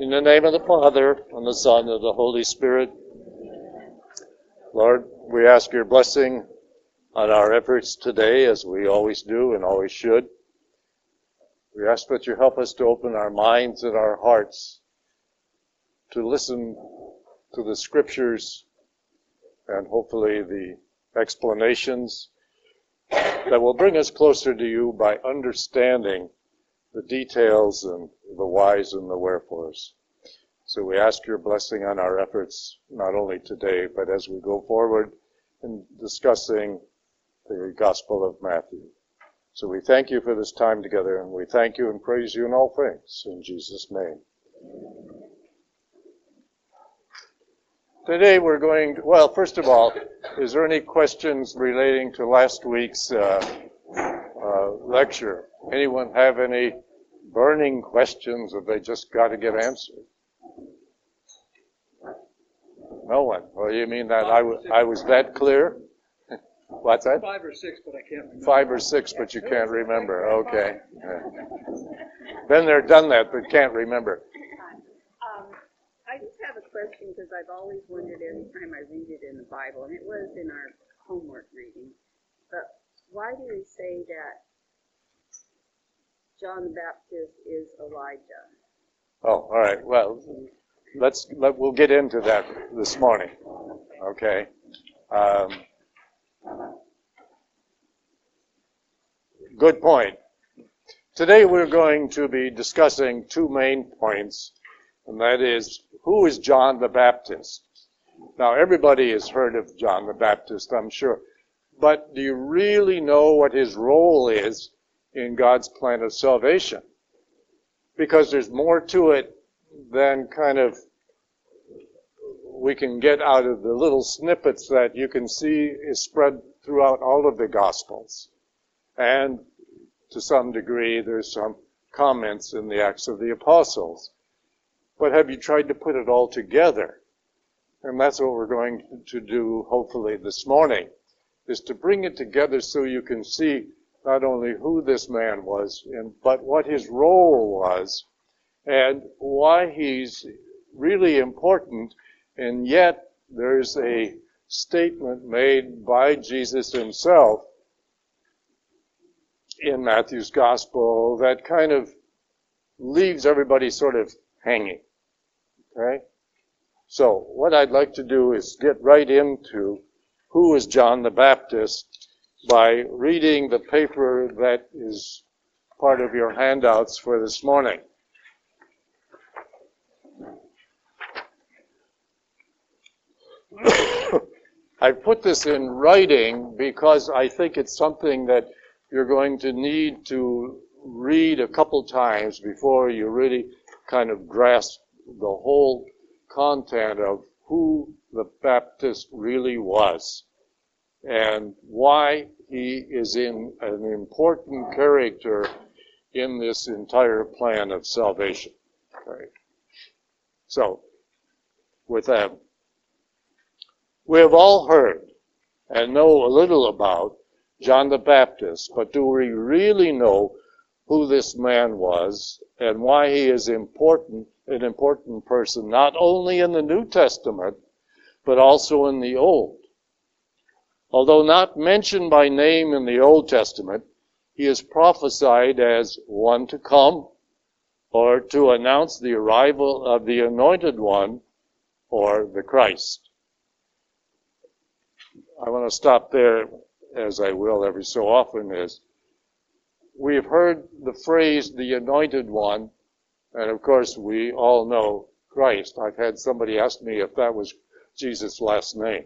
In the name of the Father, and the Son, and the Holy Spirit. Lord, we ask your blessing on our efforts today, as we always do and always should. We ask that you help us to open our minds and our hearts to listen to the scriptures and hopefully the explanations that will bring us closer to you by understanding the details and the whys and the wherefores. So we ask your blessing on our efforts, not only today, but as we go forward in discussing the Gospel of Matthew. So we thank you for this time together, and we thank you and praise you in all things, in Jesus' name. Today we're going to, well, first of all, is there any questions relating to last week's lecture? Anyone have any burning questions that they just got to get answered? No one. Well, you mean that I was that clear? What's that? 5 or 6, but I can't remember. 5 or 6, but you can't remember. Okay. Yeah. Been there, done that, but can't remember. I just have a question because I've always wondered every time I read it in the Bible, and it was in our homework reading, but why do we say that John the Baptist is Elijah? Oh, all right. Well, we'll get into that this morning. Okay. Good point. Today we're going to be discussing two main points, and that is, who is John the Baptist? Now, everybody has heard of John the Baptist, I'm sure. But do you really know what his role is in God's plan of salvation? Because there's more to it than kind of we can get out of the little snippets that you can see is spread throughout all of the Gospels. And to some degree, there's some comments in the Acts of the Apostles. But have you tried to put it all together? And that's what we're going to do, hopefully, this morning, is to bring it together so you can see not only who this man was, but what his role was, and why he's really important. And yet there's a statement made by Jesus himself in Matthew's Gospel that kind of leaves everybody sort of hanging. Okay? So what I'd like to do is get right into who is John the Baptist by reading the paper that is part of your handouts for this morning. I put this in writing because I think it's something that you're going to need to read a couple times before you really kind of grasp the whole content of who the Baptist really was and why he is an important character in this entire plan of salvation. Okay. So, with that, we have all heard and know a little about John the Baptist, but do we really know who this man was and why he is an important person, not only in the New Testament, but also in the Old? Although not mentioned by name in the Old Testament, he is prophesied as one to come, or to announce the arrival of the Anointed One, or the Christ. I want to stop there, as I will every so often, is we've heard the phrase, the Anointed One, and of course we all know Christ. I've had somebody ask me if that was Jesus' last name.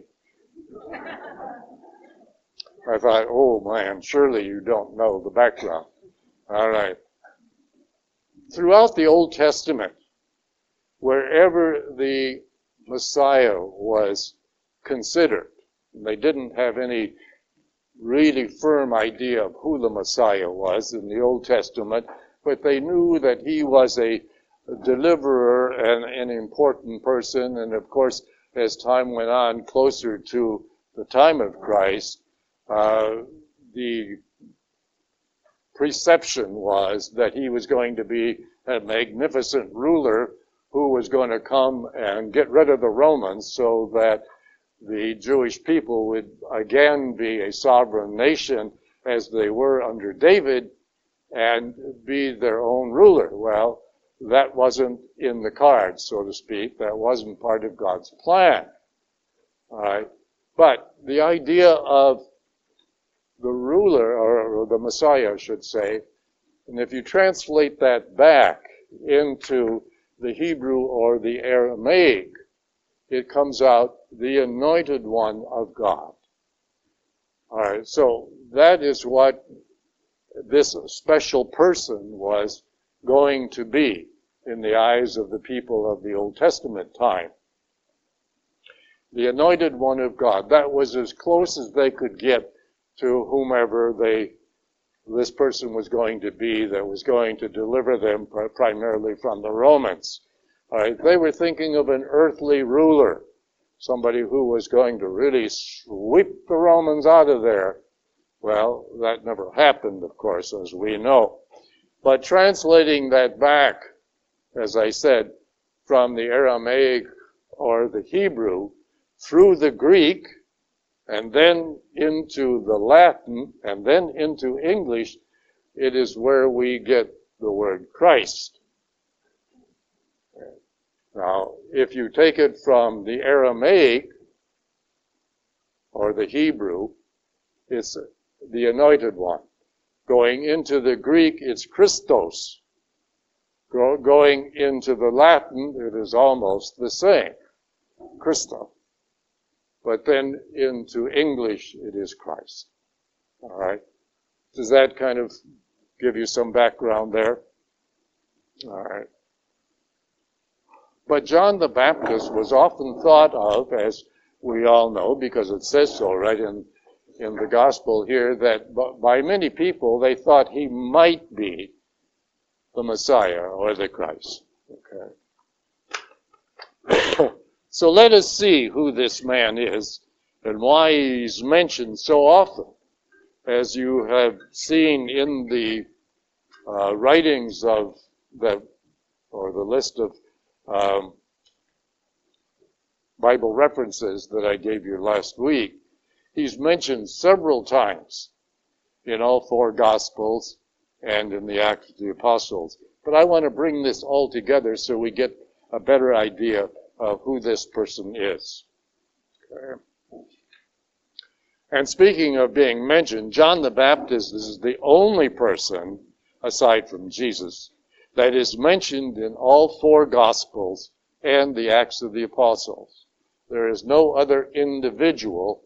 I thought, oh man, surely you don't know the background. All right. Throughout the Old Testament, wherever the Messiah was considered, they didn't have any really firm idea of who the Messiah was in the Old Testament, but they knew that he was a deliverer and an important person. And of course, as time went on closer to the time of Christ, the perception was that he was going to be a magnificent ruler who was going to come and get rid of the Romans so that the Jewish people would again be a sovereign nation as they were under David and be their own ruler. Well, that wasn't in the cards, so to speak. That wasn't part of God's plan. All right. But the idea of the ruler, or the Messiah, I should say, and if you translate that back into the Hebrew or the Aramaic, it comes out the anointed one of God. All right, so that is what this special person was going to be in the eyes of the people of the Old Testament time. The anointed one of God. That was as close as they could get to whomever this person was going to be that was going to deliver them primarily from the Romans. All right, they were thinking of an earthly ruler, somebody who was going to really sweep the Romans out of there. Well, that never happened, of course, as we know. But translating that back, as I said, from the Aramaic or the Hebrew, through the Greek, and then into the Latin, and then into English, it is where we get the word Christ. Now, if you take it from the Aramaic, or the Hebrew, it's the anointed one. Going into the Greek, it's Christos. Going into the Latin, it is almost the same, Christos. But then into English, it is Christ. All right? Does that kind of give you some background there? All right. But John the Baptist was often thought of, as we all know, because it says so right in the gospel here, that by many people they thought he might be the Messiah or the Christ. Okay. So let us see who this man is and why he's mentioned so often. As you have seen in the writings of the list of Bible references that I gave you last week, he's mentioned several times in all four Gospels and in the Acts of the Apostles. But I want to bring this all together so we get a better idea of who this person is. Okay. And speaking of being mentioned, John the Baptist is the only person, aside from Jesus, that is mentioned in all four Gospels and the Acts of the Apostles. There is no other individual,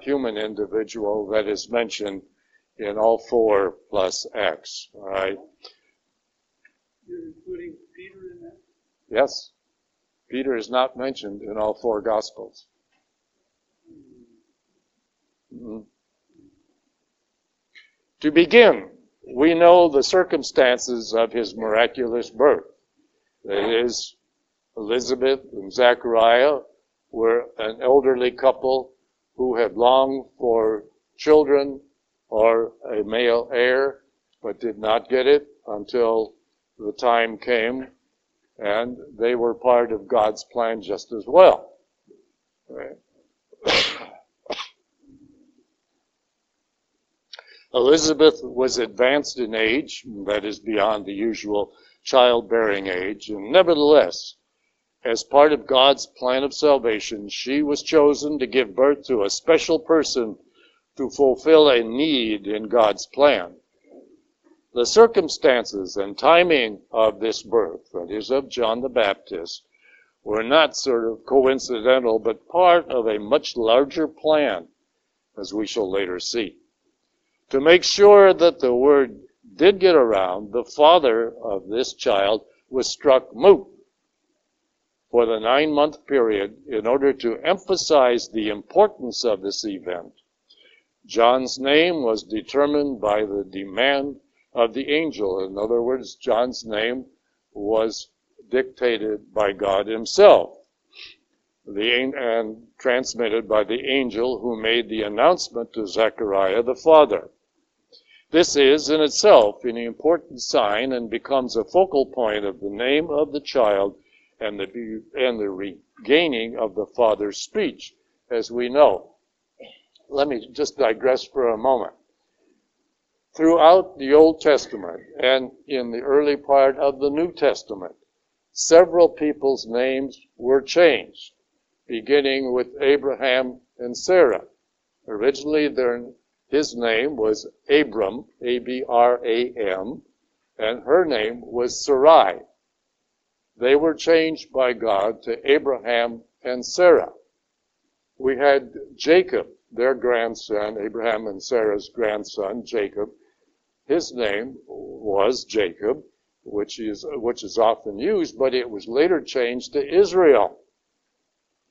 human individual, that is mentioned in all four plus Acts. All right. You're including Peter in that? Yes. Peter is not mentioned in all four Gospels. Mm-hmm. To begin, we know the circumstances of his miraculous birth. That is, Elizabeth and Zechariah were an elderly couple who had longed for children or a male heir, but did not get it until the time came. And they were part of God's plan just as well. Right. Elizabeth was advanced in age, that is beyond the usual childbearing age, and nevertheless, as part of God's plan of salvation, she was chosen to give birth to a special person to fulfill a need in God's plan. The circumstances and timing of this birth, that is of John the Baptist, were not sort of coincidental, but part of a much larger plan, as we shall later see. To make sure that the word did get around, the father of this child was struck mute for the 9-month period in order to emphasize the importance of this event. John's name was determined by the demand of the angel. In other words, John's name was dictated by God himself and transmitted by the angel who made the announcement to Zechariah the father. This is in itself an important sign and becomes a focal point of the name of the child and the regaining of the Father's speech, as we know. Let me just digress for a moment. Throughout the Old Testament and in the early part of the New Testament, several people's names were changed, beginning with Abraham and Sarah. Originally, his name was Abram, A-B-R-A-M, and her name was Sarai. They were changed by God to Abraham and Sarah. We had Jacob, their grandson, Abraham and Sarah's grandson, Jacob. His name was Jacob, which is often used, but it was later changed to Israel.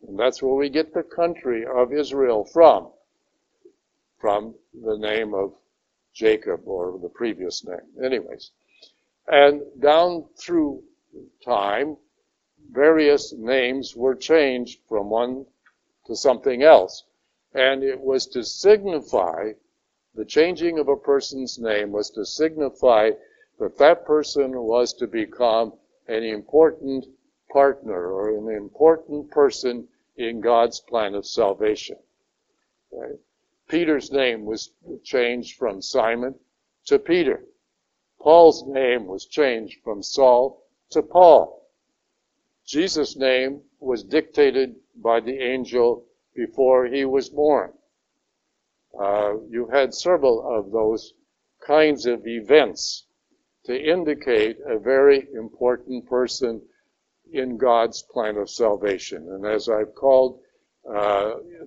And that's where we get the country of Israel from the name of Jacob, or the previous name. Anyways, and down through time, various names were changed from one to something else. And it was to signify, the changing of a person's name was to signify that that person was to become an important partner or an important person in God's plan of salvation. Right? Peter's name was changed from Simon to Peter. Paul's name was changed from Saul to Paul. Jesus' name was dictated by the angel before he was born. You had several of those kinds of events to indicate a very important person in God's plan of salvation. And as I've called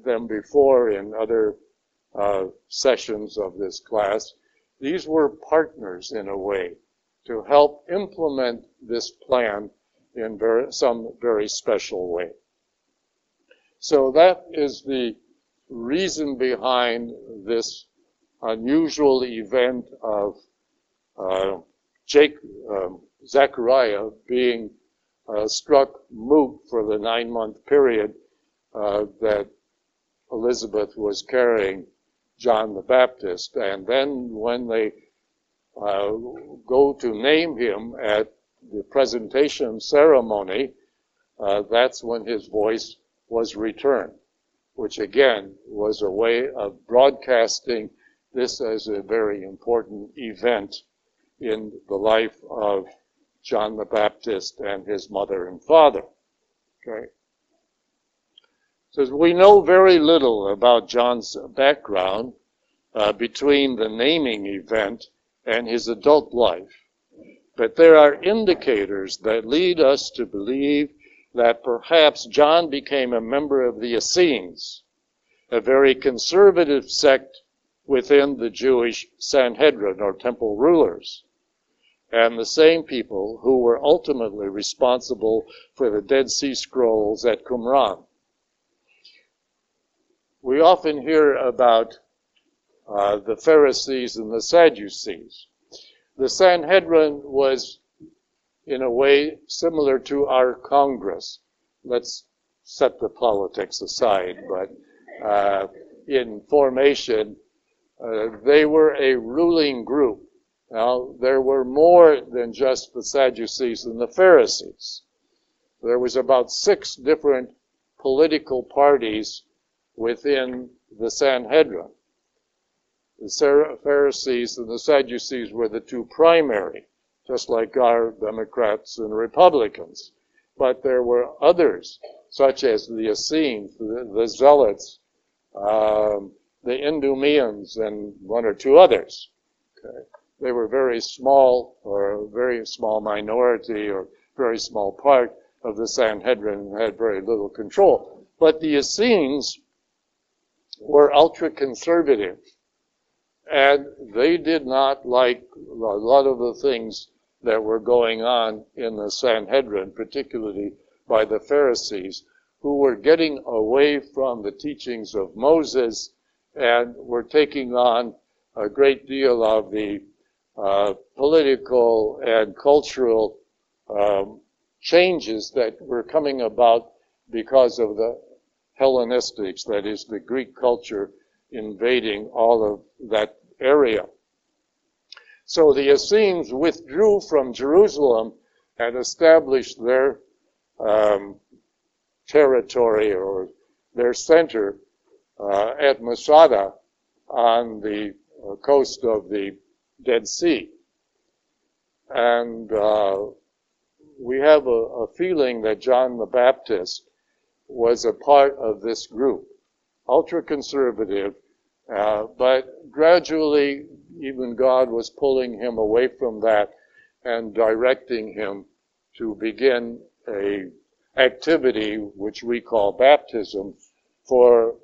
them before in other sessions of this class, these were partners in a way to help implement this plan in some very special way. So that is the reason behind this unusual event of Zechariah being struck moot for the 9-month period that Elizabeth was carrying John the Baptist. And then when they go to name him at the presentation ceremony, that's when his voice was returned, which again was a way of broadcasting this as a very important event in the life of John the Baptist and his mother and father. Okay. So we know very little about John's background between the naming event and his adult life, but there are indicators that lead us to believe that perhaps John became a member of the Essenes, a very conservative sect within the Jewish Sanhedrin, or temple rulers, and the same people who were ultimately responsible for the Dead Sea Scrolls at Qumran. We often hear about the Pharisees and the Sadducees. The Sanhedrin was, in a way, similar to our Congress. Let's set the politics aside, but in formation, they were a ruling group. Now, there were more than just the Sadducees and the Pharisees. There was about 6 different political parties within the Sanhedrin. The Pharisees and the Sadducees were the 2 primary, just like our Democrats and Republicans. But there were others, such as the Essenes, the Zealots, the Indumeans, and 1 or 2 others. Okay. They were very small, or a very small minority, or very small part of the Sanhedrin, and had very little control. But the Essenes were ultra-conservative, and they did not like a lot of the things that were going on in the Sanhedrin, particularly by the Pharisees, who were getting away from the teachings of Moses and were taking on a great deal of the political and cultural changes that were coming about because of the Hellenistics, that is, the Greek culture invading all of that area. So the Essenes withdrew from Jerusalem and established their territory or their center at Masada on the coast of the Dead Sea. And we have a feeling that John the Baptist was a part of this group, ultra-conservative, but gradually even God was pulling him away from that and directing him to begin an activity which we call baptism for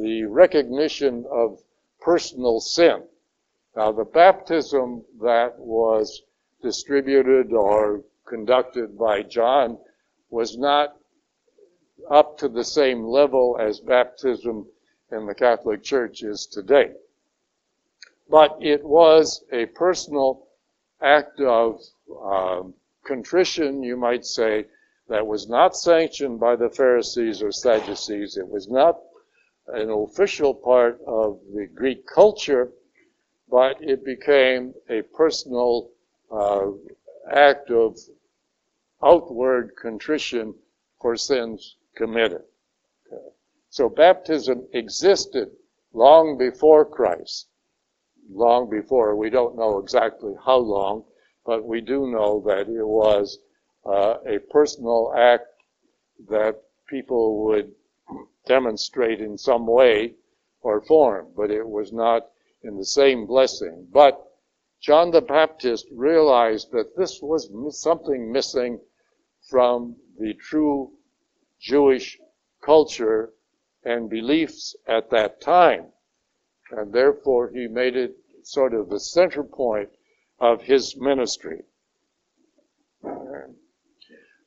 the recognition of personal sin. Now, the baptism that was distributed or conducted by John was not up to the same level as baptism in the Catholic Church is today. But it was a personal act of contrition, you might say, that was not sanctioned by the Pharisees or Sadducees. It was not an official part of the Greek culture, but it became a personal act of outward contrition for sins committed. Okay. So baptism existed long before Christ, long before. We don't know exactly how long, but we do know that it was a personal act that people would demonstrate in some way or form, but it was not in the same blessing. But John the Baptist realized that this was something missing from the true Jewish culture and beliefs at that time. And therefore, he made it sort of the center point of his ministry.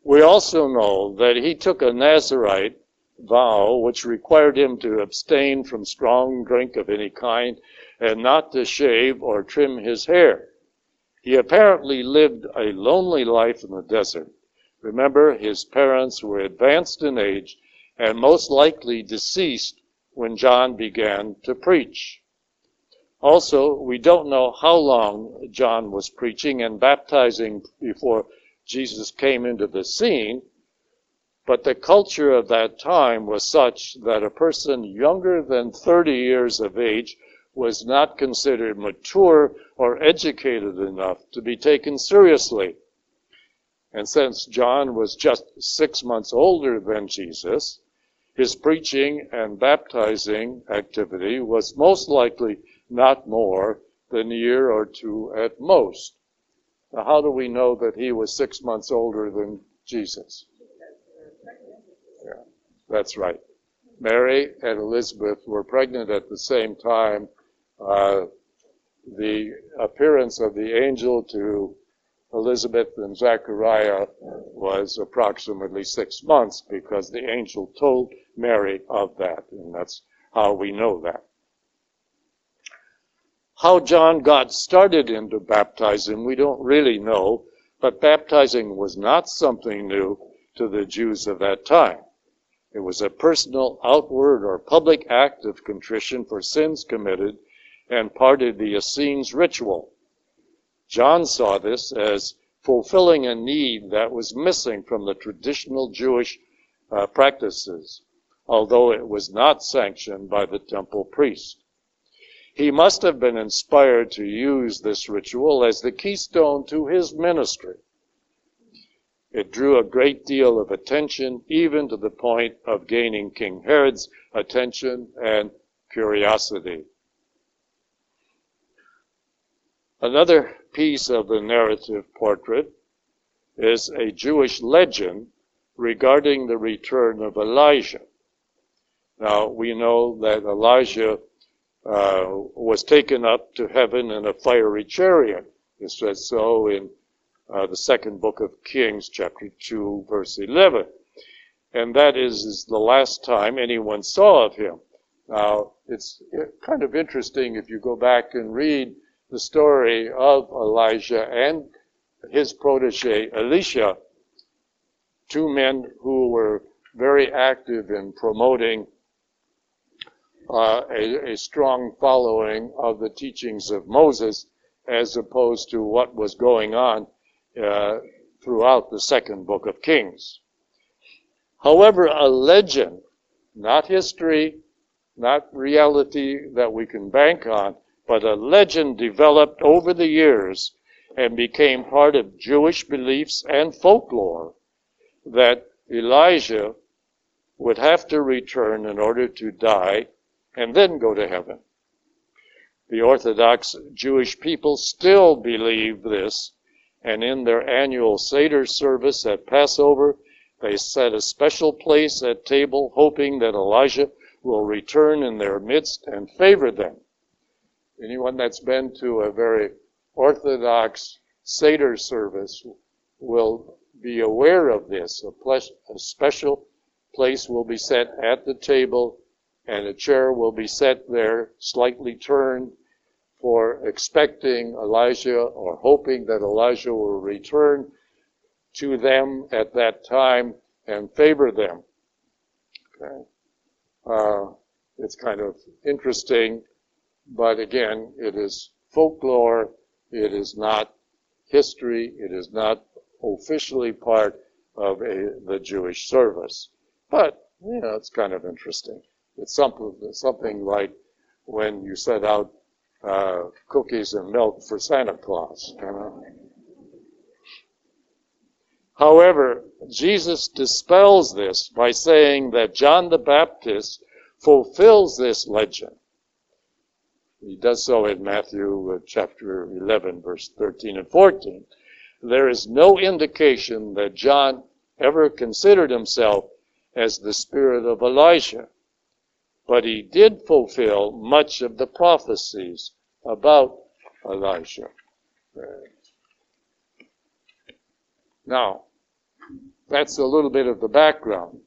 We also know that he took a Nazarite vow, which required him to abstain from strong drink of any kind and not to shave or trim his hair. He apparently lived a lonely life in the desert. Remember, his parents were advanced in age and most likely deceased when John began to preach. Also, we don't know how long John was preaching and baptizing before Jesus came into the scene, but the culture of that time was such that a person younger than 30 years of age was not considered mature or educated enough to be taken seriously. And since John was just 6 months older than Jesus, his preaching and baptizing activity was most likely not more than a year or two at most. Now, how do we know that he was 6 months older than Jesus? Yeah, that's right. Mary and Elizabeth were pregnant at the same time. The appearance of the angel to Elizabeth and Zechariah was approximately 6 months because the angel told Mary of that, and that's how we know that. How John got started into baptizing, we don't really know, but baptizing was not something new to the Jews of that time. It was a personal, outward, or public act of contrition for sins committed and part of the Essenes ritual. John saw this as fulfilling a need that was missing from the traditional Jewish practices, although it was not sanctioned by the temple priest. He must have been inspired to use this ritual as the keystone to his ministry. It drew a great deal of attention, even to the point of gaining King Herod's attention and curiosity. Another piece of the narrative portrait is a Jewish legend regarding the return of Elijah. Now, we know that Elijah was taken up to heaven in a fiery chariot. It says so in the second book of Kings, chapter 2, verse 11. And that is the last time anyone saw of him. Now, it's kind of interesting if you go back and read the story of Elijah and his protege, Elisha, two men who were very active in promoting a strong following of the teachings of Moses as opposed to what was going on throughout the second book of Kings. However, a legend, not history, not reality that we can bank on, but a legend developed over the years and became part of Jewish beliefs and folklore that Elijah would have to return in order to die and then go to heaven. The Orthodox Jewish people still believe this, and in their annual Seder service at Passover, they set a special place at table, hoping that Elijah will return in their midst and favor them. Anyone that's been to a very Orthodox Seder service will be aware of this. A special place will be set at the table, and a chair will be set there, slightly turned, for expecting Elijah or hoping that Elijah will return to them at that time and favor them. Okay. It's kind of interesting, but again, it is folklore. It is not history. It is not officially part of the Jewish service. But, you know, it's kind of interesting. It's something like when you set out cookies and milk for Santa Claus. You know? However, Jesus dispels this by saying that John the Baptist fulfills this legend. He does so in Matthew chapter 11, verse 13 and 14. There is no indication that John ever considered himself as the spirit of Elijah, but he did fulfill much of the prophecies about Elijah. Now, that's a little bit of the background.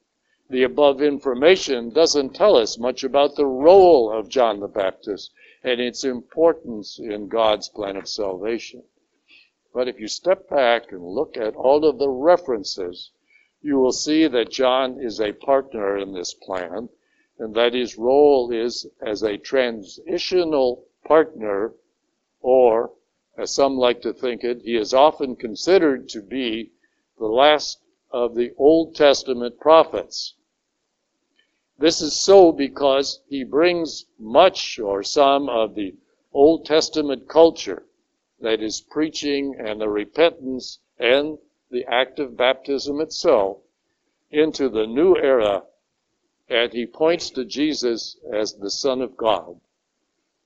The above information doesn't tell us much about the role of John the Baptist and its importance in God's plan of salvation. But if you step back and look at all of the references, you will see that John is a partner in this plan, and that his role is as a transitional partner, or, as some like to think it, he is often considered to be the last of the Old Testament prophets. This is so because he brings much or some of the Old Testament culture, that is preaching and the repentance and the act of baptism itself, into the new era, and he points to Jesus as the Son of God,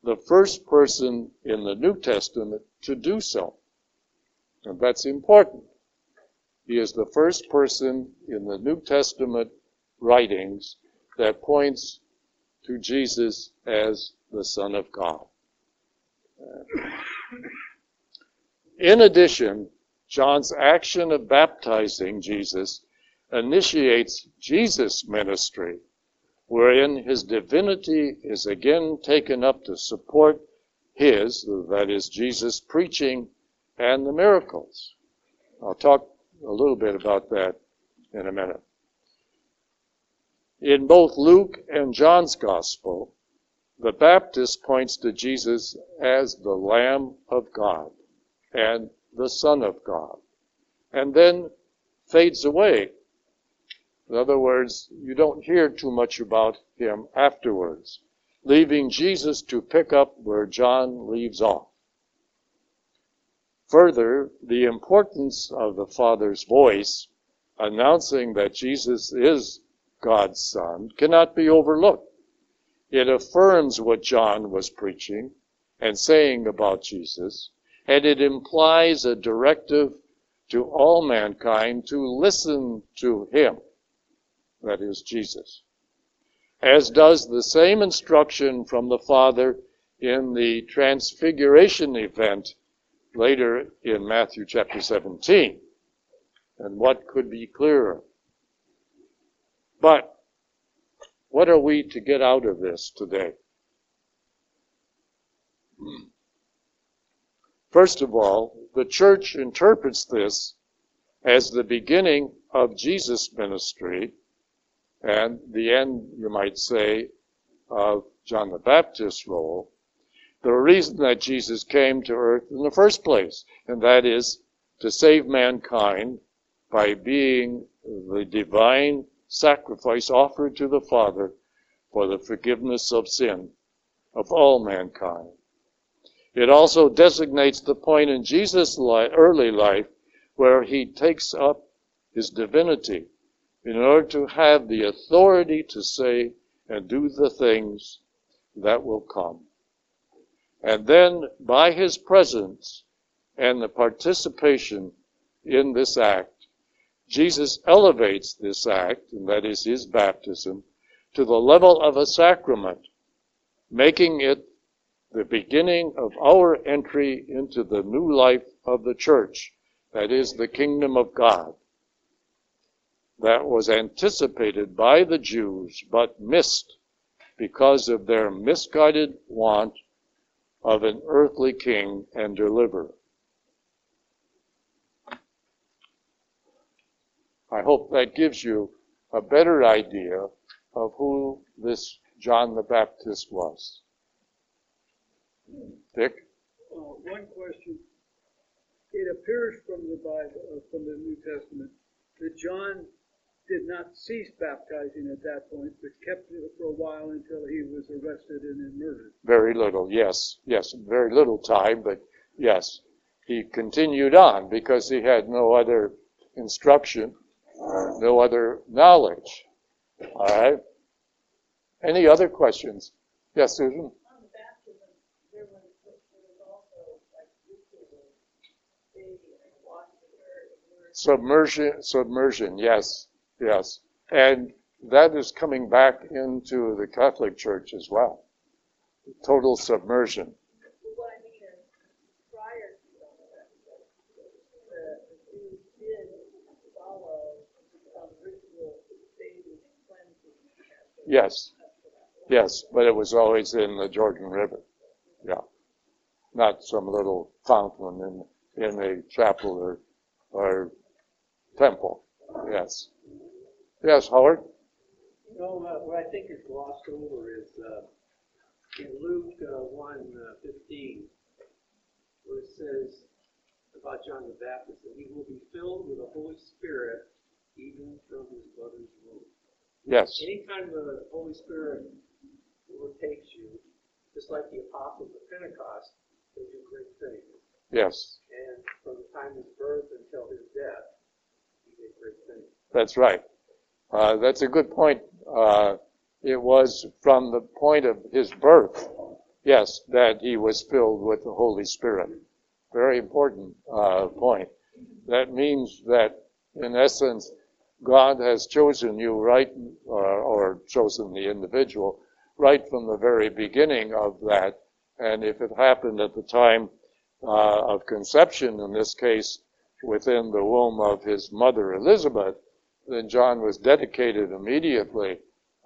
the first person in the New Testament to do so. And that's important. He is the first person in the New Testament writings that points to Jesus as the Son of God. In addition, John's action of baptizing Jesus initiates Jesus' ministry, wherein his divinity is again taken up to support his, that is, Jesus' preaching and the miracles. I'll talk a little bit about that in a minute. In both Luke and John's Gospel, the Baptist points to Jesus as the Lamb of God and the Son of God, and then fades away. In other words, you don't hear too much about him afterwards, leaving Jesus to pick up where John leaves off. Further, the importance of the Father's voice announcing that Jesus is God's Son cannot be overlooked. It affirms what John was preaching and saying about Jesus, and it implies a directive to all mankind to listen to him. That is Jesus, as does the same instruction from the Father in the transfiguration event later in Matthew chapter 17. And what could be clearer? But what are we to get out of this today? First of all, the church interprets this as the beginning of Jesus' ministry, and the end, you might say, of John the Baptist's role, the reason that Jesus came to earth in the first place, and that is to save mankind by being the divine sacrifice offered to the Father for the forgiveness of sin of all mankind. It also designates the point in Jesus' early life where he takes up his divinity in order to have the authority to say and do the things that will come. And then by his presence and the participation in this act, Jesus elevates this act, and that is his baptism, to the level of a sacrament, making it the beginning of our entry into the new life of the church, that is the kingdom of God, that was anticipated by the Jews but missed because of their misguided want of an earthly king and deliverer. I hope that gives you a better idea of who this John the Baptist was. Dick? One question. It appears from the Bible, from the New Testament, that John did not cease baptizing at that point, but kept it for a while until he was arrested and then murdered. Very little, yes. Yes, very little time, but yes. He continued on because he had no other instruction, no other knowledge. All right. Any other questions? Yes, Susan? On the baptism, there was also like baptism, baby and washing or submersion. Yes, and that is coming back into the Catholic Church as well. Total submersion. What I mean is, prior to that, the Jews did follow some ritual bathing and cleansing. Yes, but it was always in the Jordan River. Yeah, not some little fountain in a chapel or temple. Yes. Yes, Howard? You know, what I think is glossed over is in Luke 1:15, where it says about John the Baptist that he will be filled with the Holy Spirit even from his mother's womb. Yes. Anytime the Holy Spirit overtakes you, just like the apostles at Pentecost, they do great things. Yes. And from the time of his birth until his death, he did great things. That's right. That's a good point. It was from the point of his birth, yes, that he was filled with the Holy Spirit. Very important point. That means that, in essence, God has chosen you or chosen the individual right from the very beginning of that. And if it happened at the time of conception, in this case, within the womb of his mother Elizabeth, then John was dedicated immediately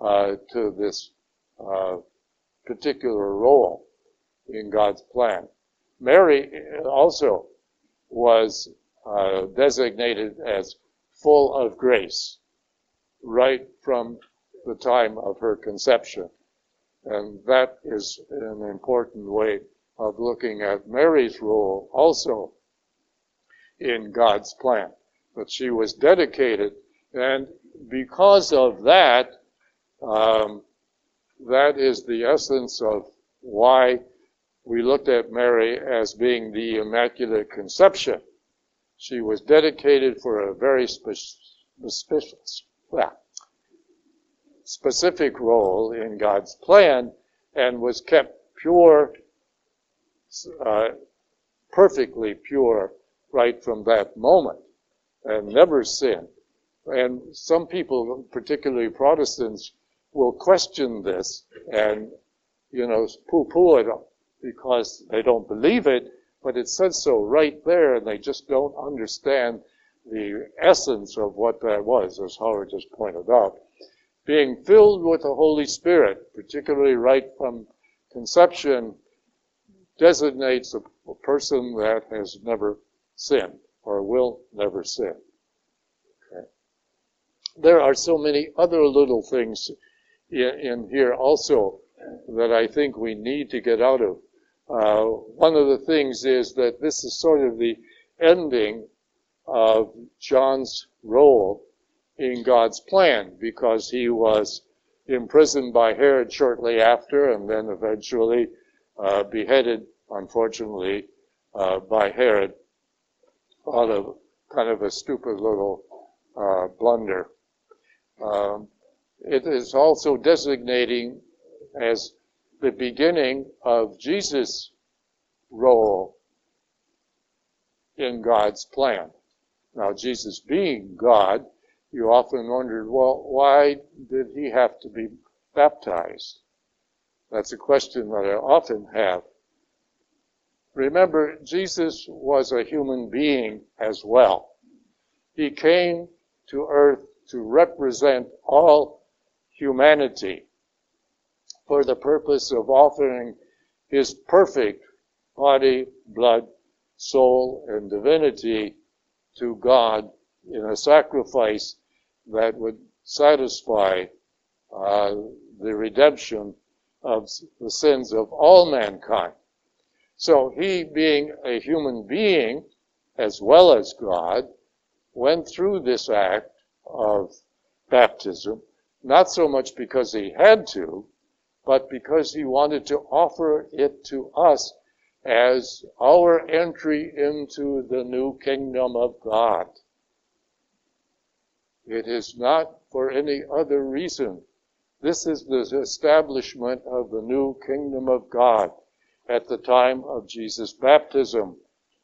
to this particular role in God's plan. Mary also was designated as full of grace right from the time of her conception. And that is an important way of looking at Mary's role also in God's plan. But she was dedicated. And because of that, that is the essence of why we looked at Mary as being the Immaculate Conception. She was dedicated for a very specific role in God's plan and was kept pure, perfectly pure right from that moment and never sinned. And some people, particularly Protestants, will question this and, poo-poo it because they don't believe it, but it says so right there, and they just don't understand the essence of what that was, as Howard just pointed out. Being filled with the Holy Spirit, particularly right from conception, designates a person that has never sinned or will never sin. There are so many other little things in here also that I think we need to get out of. One of the things is that this is sort of the ending of John's role in God's plan, because he was imprisoned by Herod shortly after and then eventually beheaded, unfortunately, by Herod out of kind of a stupid little blunder. It is also designating as the beginning of Jesus' role in God's plan. Now, Jesus being God, you often wondered, well, why did he have to be baptized? That's a question that I often have. Remember, Jesus was a human being as well. He came to earth to represent all humanity for the purpose of offering his perfect body, blood, soul, and divinity to God in a sacrifice that would satisfy the redemption of the sins of all mankind. So he, being a human being as well as God, went through this act of baptism, not so much because he had to, but because he wanted to offer it to us as our entry into the new kingdom of God. It is not for any other reason. This is the establishment of the new kingdom of God at the time of Jesus' baptism.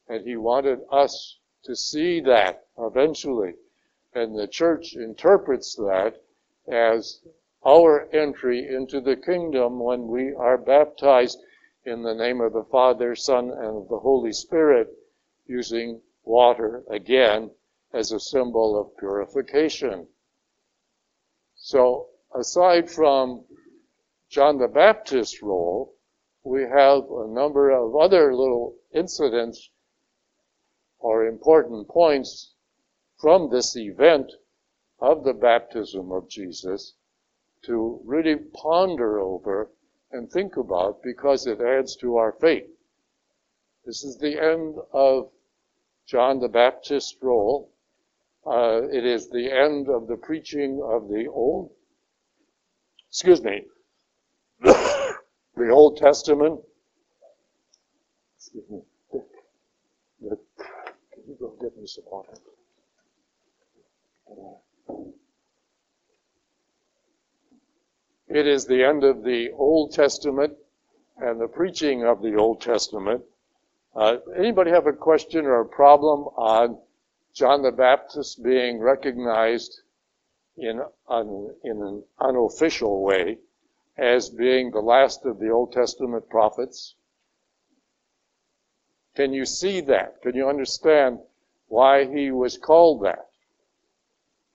And he wanted us to see that eventually. And the church interprets that as our entry into the kingdom when we are baptized in the name of the Father, Son, and of the Holy Spirit, using water again as a symbol of purification. So, aside from John the Baptist's role, we have a number of other little incidents or important points from this event of the baptism of Jesus to really ponder over and think about, because it adds to our faith. This is the end of John the Baptist's role. It is the end of the preaching of the Old Testament. Excuse me. Can you go get me some water? It is the end of the Old Testament and the preaching of the Old Testament. Anybody have a question or a problem on John the Baptist being recognized in an unofficial way as being the last of the Old Testament prophets? Can you see that? Can you understand why he was called that?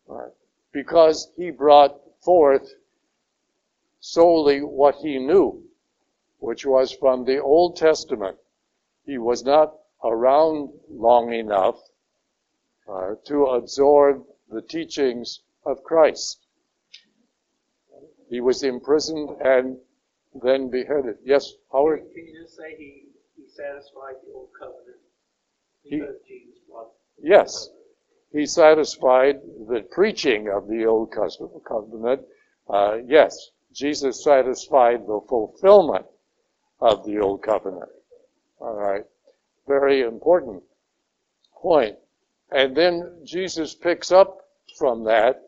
Right. Because he brought forth solely what he knew, which was from the Old Testament. He was not around long enough to absorb the teachings of Christ. He was imprisoned and then beheaded. Yes, Howard? Can you just say he satisfied the old covenant because Jesus was? Yes, he satisfied the preaching of the old covenant. Yes, Jesus satisfied the fulfillment of the old covenant. All right, very important point. And then Jesus picks up from that,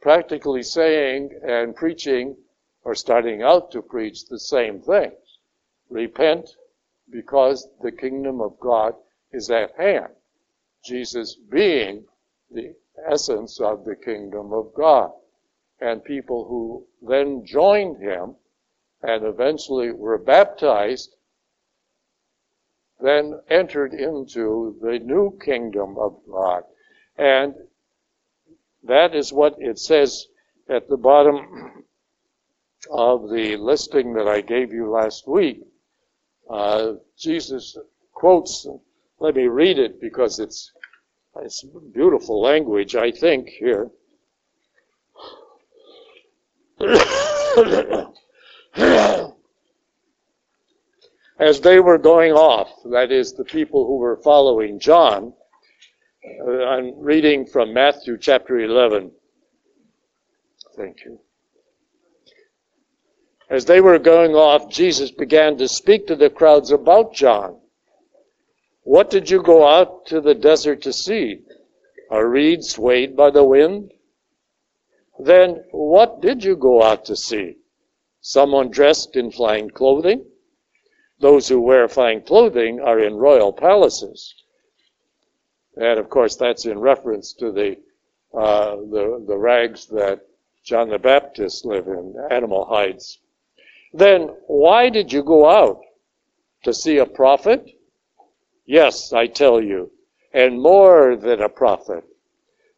practically saying and preaching, or starting out to preach, the same things. Repent, because the kingdom of God is at hand. Jesus being the essence of the kingdom of God. And people who then joined him and eventually were baptized then entered into the new kingdom of God. And that is what it says at the bottom of the listing that I gave you last week. Jesus quotes, let me read it because it's beautiful language, I think, here. As they were going off, that is, the people who were following John, I'm reading from Matthew chapter 11, Thank you. As they were going off, Jesus began to speak to the crowds about John. What did you go out to the desert to see? A reed swayed by the wind? Then what did you go out to see? Someone dressed in fine clothing? Those who wear fine clothing are in royal palaces. And of course, that's in reference to the rags that John the Baptist lived in, animal hides. Then why did you go out? To see a prophet? Yes, I tell you, and more than a prophet.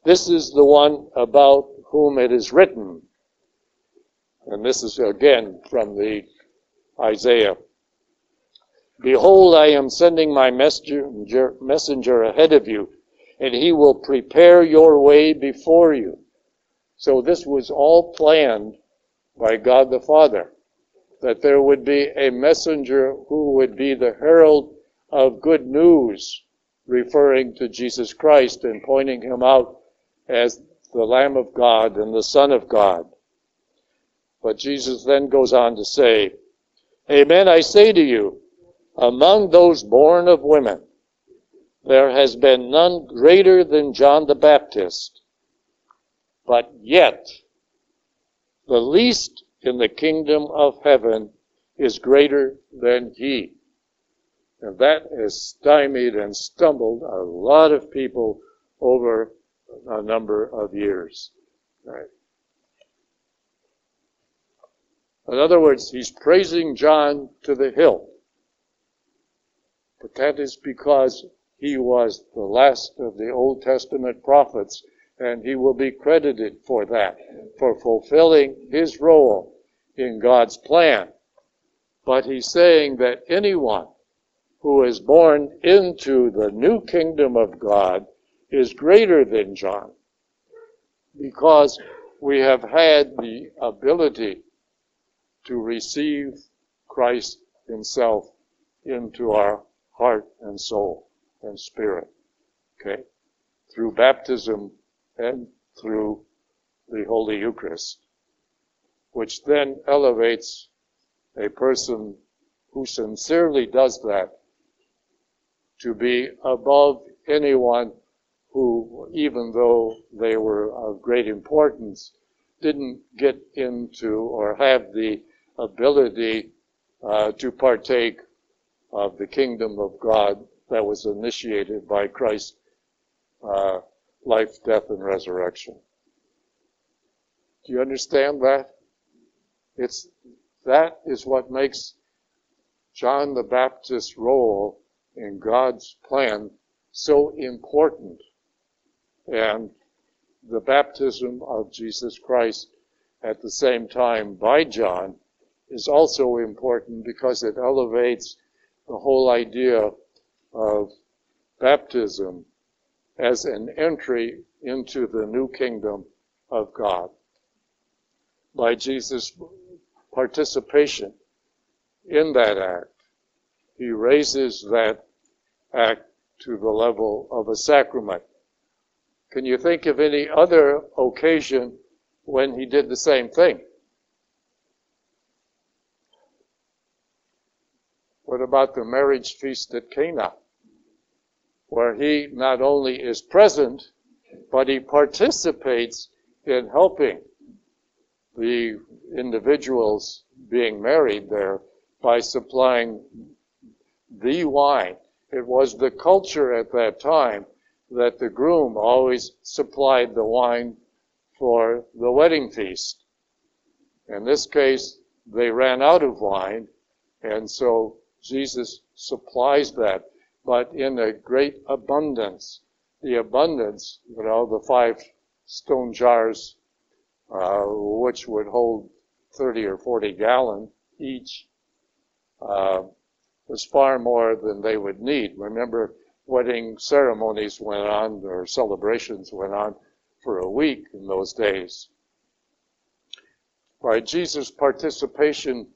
This is the one about whom it is written. And this is again from the Isaiah. Behold, I am sending my messenger ahead of you, and he will prepare your way before you. So this was all planned by God the Father, that there would be a messenger who would be the herald of good news, referring to Jesus Christ and pointing him out as the Lamb of God and the Son of God. But Jesus then goes on to say, Amen, I say to you, among those born of women, there has been none greater than John the Baptist. But yet, the least in the kingdom of heaven is greater than he. And that has stymied and stumbled a lot of people over a number of years. Right. In other words, he's praising John to the hilt. But that is because he was the last of the Old Testament prophets, and he will be credited for that, for fulfilling his role in God's plan. But he's saying that anyone who is born into the new kingdom of God is greater than John, because we have had the ability to receive Christ himself into our heart and soul and spirit, okay, through baptism and through the Holy Eucharist, which then elevates a person who sincerely does that to be above anyone who, even though they were of great importance, didn't get into or have the ability to partake of the kingdom of God that was initiated by Christ's life, death, and resurrection. Do you understand that? That is what makes John the Baptist's role in God's plan so important. And the baptism of Jesus Christ at the same time by John is also important because it elevates the whole idea of baptism as an entry into the new kingdom of God by Jesus' participation in that act. He raises that act to the level of a sacrament. Can you think of any other occasion when he did the same thing? What about the marriage feast at Cana, where he not only is present, but he participates in helping the individuals being married there by supplying the wine? It was the culture at that time that the groom always supplied the wine for the wedding feast. In this case, they ran out of wine, and so Jesus supplies that, but in a great abundance. The abundance, the 5 stone jars, which would hold 30 or 40 gallons each, was far more than they would need. Remember, wedding ceremonies went on, or celebrations went on for a week in those days. By Jesus' participation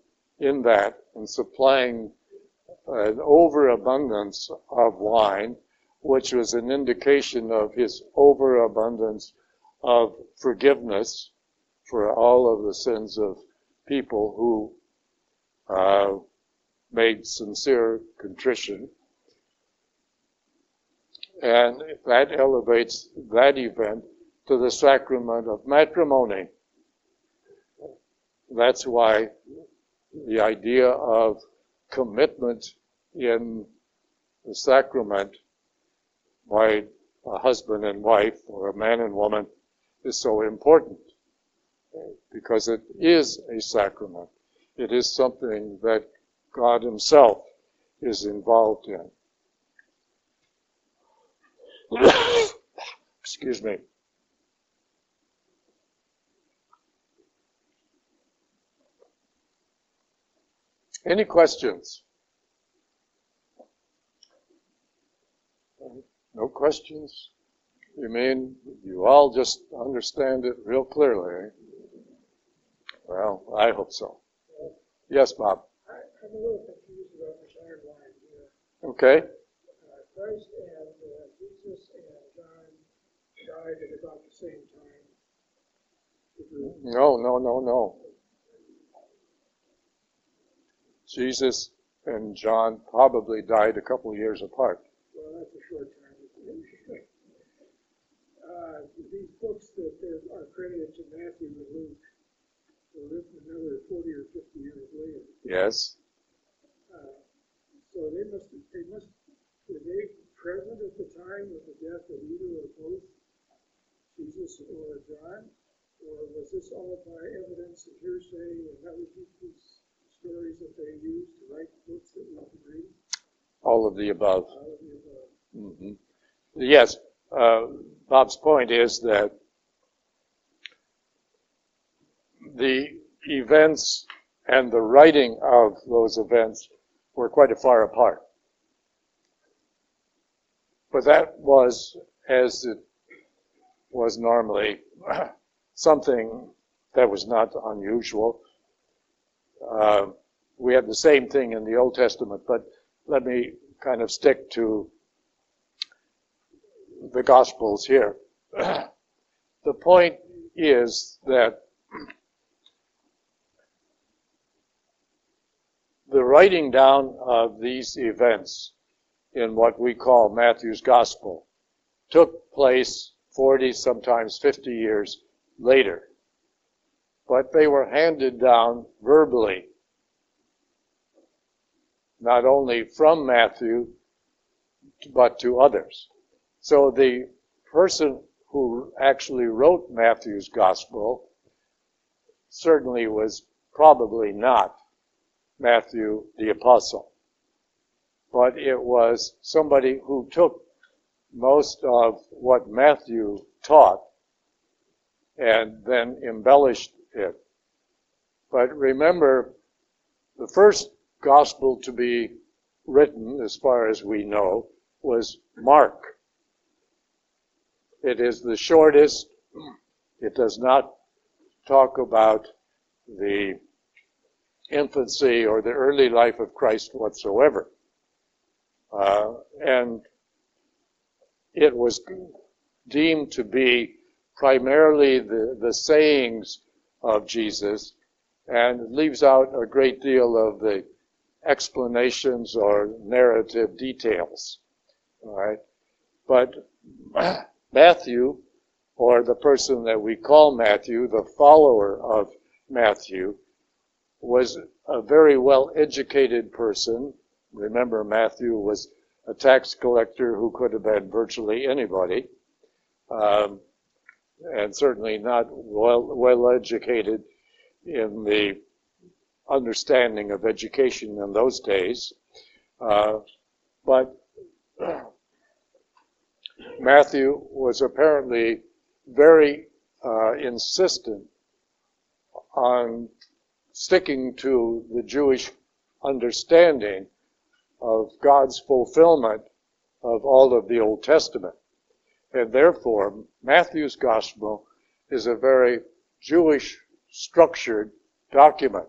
in that and supplying an overabundance of wine, which was an indication of his overabundance of forgiveness for all of the sins of people who made sincere contrition. And that elevates that event to the sacrament of matrimony. That's why the idea of commitment in the sacrament by a husband and wife, or a man and woman, is so important, because it is a sacrament. It is something that God Himself is involved in. Excuse me. Any questions? No questions? You mean you all just understand it real clearly? Eh? Well, I hope so. Yes, Bob? I'm a little confused about this hard line here. Okay. Christ and Jesus and John died at about the same time. No. Jesus and John probably died a couple of years apart. Well, that's a short time. These books that are credited to Matthew and Luke were written another 40 or 50 years later. Yes. So were they present at the time of the death of either or both Jesus or John? Or was this all by evidence and hearsay and other people's stories that they used to write the books that we could read? All of the above. All of the above. Mm-hmm. Yes. Bob's point is that the events and the writing of those events were quite far apart. But that was, as it was normally, something that was not unusual. We have the same thing in the Old Testament, but let me kind of stick to the Gospels here. The point is that the writing down of these events in what we call Matthew's Gospel took place 40, sometimes 50 years later. But they were handed down verbally, not only from Matthew, but to others. So the person who actually wrote Matthew's Gospel certainly was probably not Matthew the Apostle, but it was somebody who took most of what Matthew taught and then embellished it. But remember, the first Gospel to be written, as far as we know, was Mark. It is the shortest. It does not talk about the infancy or the early life of Christ whatsoever. And it was deemed to be primarily the sayings of Jesus, and leaves out a great deal of the explanations or narrative details. All right? But Matthew, or the person that we call Matthew, the follower of Matthew, was a very well-educated person. Remember, Matthew was a tax collector who could have been virtually anybody, and certainly not well-educated in the understanding of education in those days. But Matthew was apparently very insistent on sticking to the Jewish understanding of God's fulfillment of all of the Old Testament. And therefore, Matthew's Gospel is a very Jewish structured document.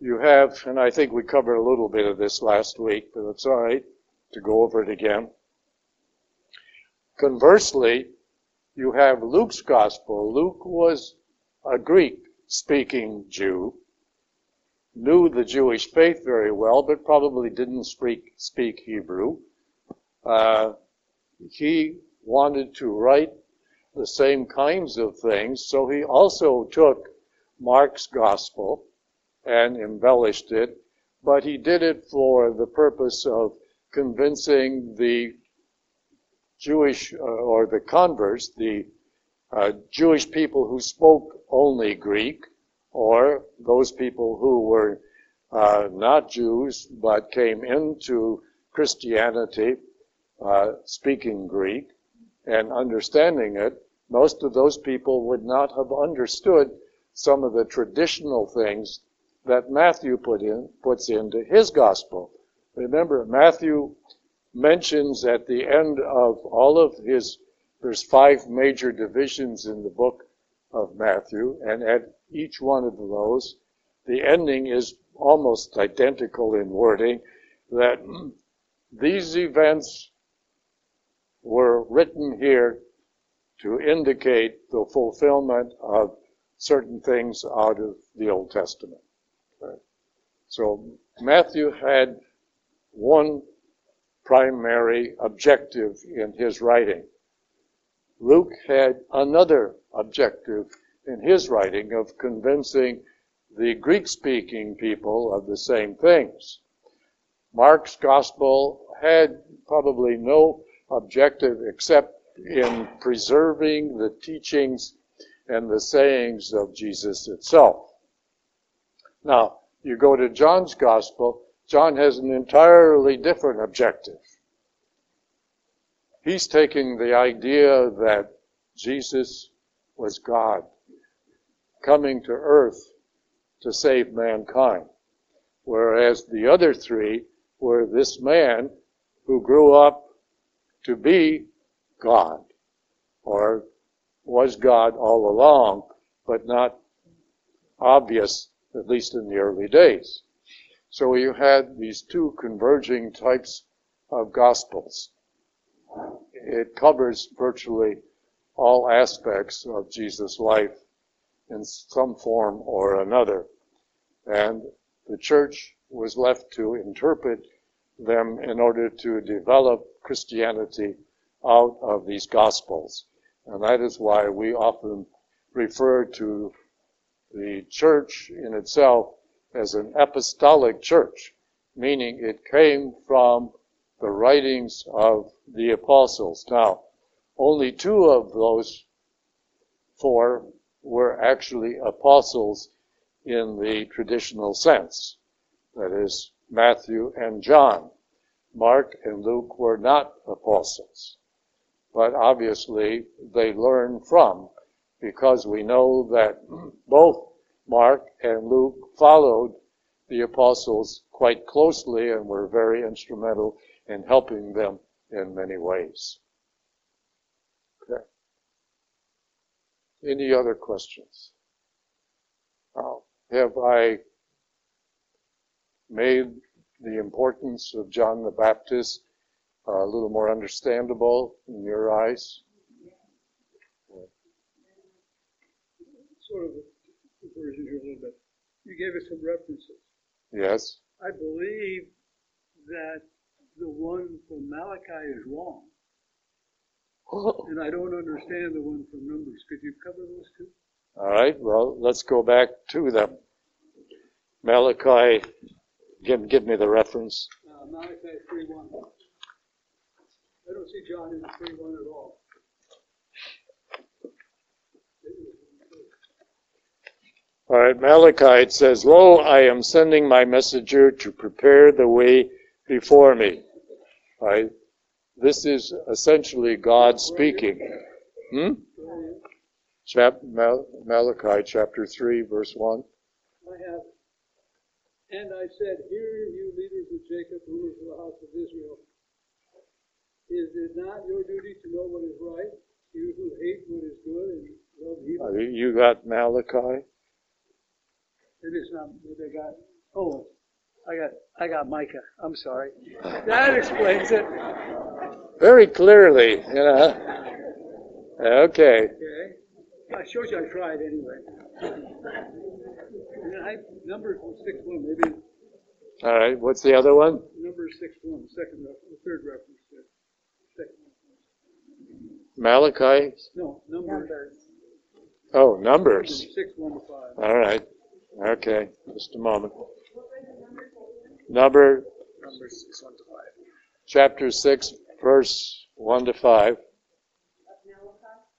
You have, and I think we covered a little bit of this last week, but it's all right to go over it again. Conversely, you have Luke's gospel. Luke was a Greek-speaking Jew, knew the Jewish faith very well, but probably didn't speak Hebrew. He wanted to write the same kinds of things, so he also took Mark's gospel and embellished it, but he did it for the purpose of convincing the Jewish or the converts, the Jewish people who spoke only Greek, or those people who were not Jews but came into Christianity speaking Greek and understanding it. Most of those people would not have understood some of the traditional things that Matthew puts into his gospel. Remember, Matthew mentions at the end of all of his, there's 5 major divisions in the book of Matthew, and at each one of those, the ending is almost identical in wording, that these events were written here to indicate the fulfillment of certain things out of the Old Testament. Right? So Matthew had one primary objective in his writing. Luke had another objective in his writing of convincing the Greek-speaking people of the same things. Mark's gospel had probably no objective except in preserving the teachings and the sayings of Jesus itself. Now, you go to John's gospel. John has an entirely different objective. He's taking the idea that Jesus was God, coming to earth to save mankind, whereas the other 3 were this man who grew up to be God, or was God all along, but not obvious, at least in the early days. So you had these 2 converging types of Gospels. It covers virtually all aspects of Jesus' life in some form or another. And the church was left to interpret them in order to develop Christianity out of these Gospels. And that is why we often refer to the church in itself as an apostolic church, meaning it came from the writings of the apostles. Now, only 2 of those 4 were actually apostles in the traditional sense. That is, Matthew and John. Mark and Luke were not apostles, but obviously they learned from, because we know that both Mark and Luke followed the apostles quite closely and were very instrumental in helping them in many ways. Okay. Any other questions? Have I made the importance of John the Baptist a little more understandable in your eyes? Yeah. Sort of version here a little bit. You gave us some references. Yes. I believe that the one from Malachi is wrong. Oh. And I don't understand the one from Numbers. Could you cover those 2? All right. Well, let's go back to them. Malachi, give me the reference. Malachi 3:1. I don't see John in 3:1 at all. All right, Malachi, it says, "Lo, I am sending my messenger to prepare the way before me." All right, this is essentially God speaking. Malachi chapter 3, verse 1. I have, "And I said, hear you leaders of Jacob, rulers of the house of Israel, is it not your duty to know what is right? You who hate what is good and love evil." You got Malachi? It is not what they got. Oh, I got Micah. I'm sorry. That explains it. Very clearly, you know. Okay. I showed you I tried anyway. And Numbers 6:1, maybe. All right, what's the other one? Numbers 6:1, the third reference there. Malachi? No, Numbers. Oh, Numbers. 6:1 to 5. All right. Okay, just a moment. Numbers 6:1 to 5. Chapter 6, verse 1 to 5.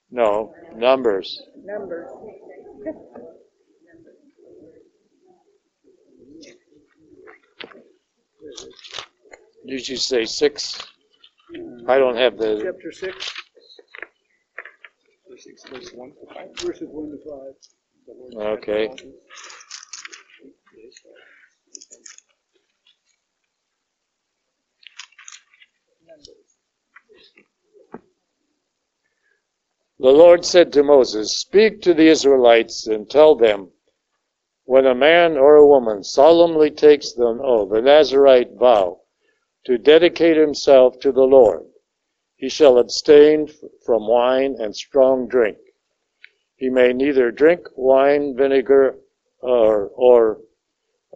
No, Numbers. Numbers. Did you say 6? I don't have the. Chapter 6. Verse 6, verse 1 to 5. Verses 1 to 5. Okay. The Lord said to Moses, "Speak to the Israelites and tell them, when a man or a woman solemnly takes the Nazarite vow to dedicate himself to the Lord, he shall abstain from wine and strong drink. He may neither drink wine, vinegar, or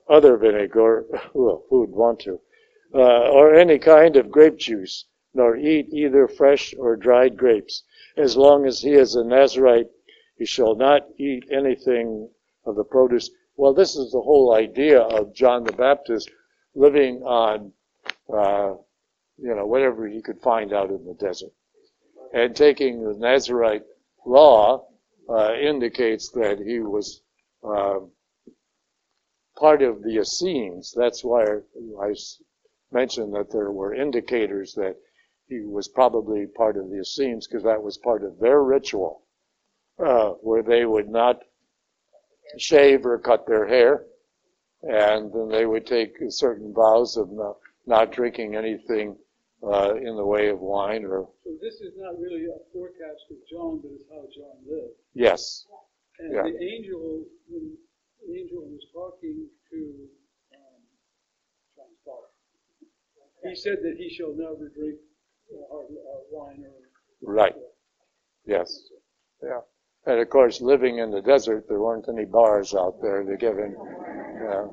other vinegar, or any kind of grape juice, nor eat either fresh or dried grapes. As long as he is a Nazarite, he shall not eat anything of the produce." Well, this is the whole idea of John the Baptist living on, whatever he could find out in the desert. And taking the Nazarite law indicates that he was part of the Essenes. That's why I mentioned that there were indicators that he was probably part of the Essenes, because that was part of their ritual, where they would not shave or cut their hair, and then they would take certain vows of not drinking anything in the way of wine. So this is not really a forecast of John, but it's how John lived. Yes. And yeah. The angel was talking to John's father. He said that he shall never drink wine or right. Yes. Yeah. And of course, living in the desert, there weren't any bars out there to give him. That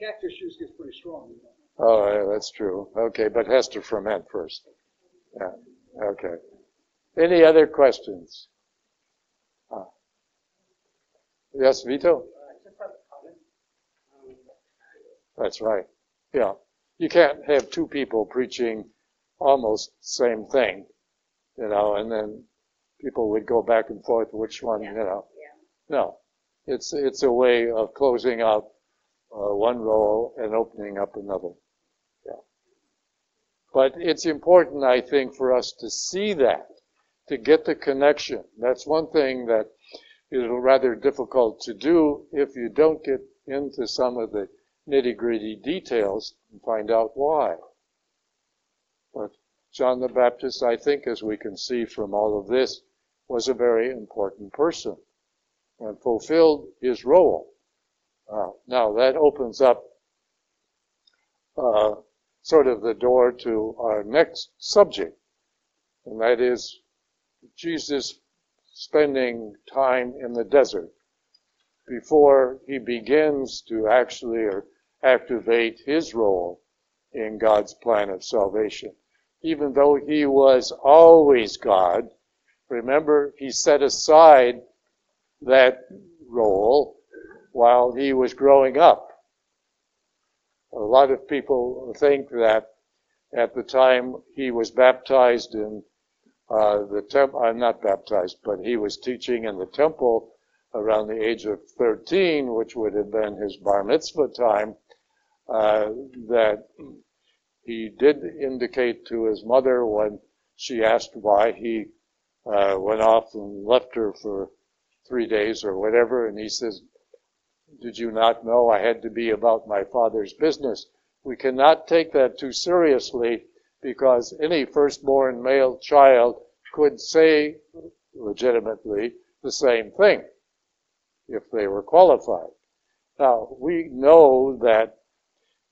cactus juice gets pretty strong. Oh, yeah, that's true. Okay, but it has to ferment first. Yeah. Okay. Any other questions? Yes, Vito? That's right. Yeah. You can't have two people preaching almost same thing, and then people would go back and forth which one, Yeah. No, it's a way of closing out one role and opening up another. Yeah. But it's important, I think, for us to see that, to get the connection. That's one thing that is rather difficult to do if you don't get into some of the nitty-gritty details and find out why. But John the Baptist, I think, as we can see from all of this, was a very important person and fulfilled his role. Now, that opens up sort of the door to our next subject, and that is Jesus spending time in the desert before he begins to actually activate his role in God's plan of salvation. Even though he was always God, remember, he set aside that role while he was growing up. A lot of people think that at the time he was baptized in the temple, he was teaching in the temple around the age of 13, which would have been his bar mitzvah time, that he did indicate to his mother when she asked why he went off and left her for 3 days or whatever, and he says, "Did you not know I had to be about my Father's business?" We cannot take that too seriously, because any firstborn male child could say legitimately the same thing if they were qualified. Now, we know that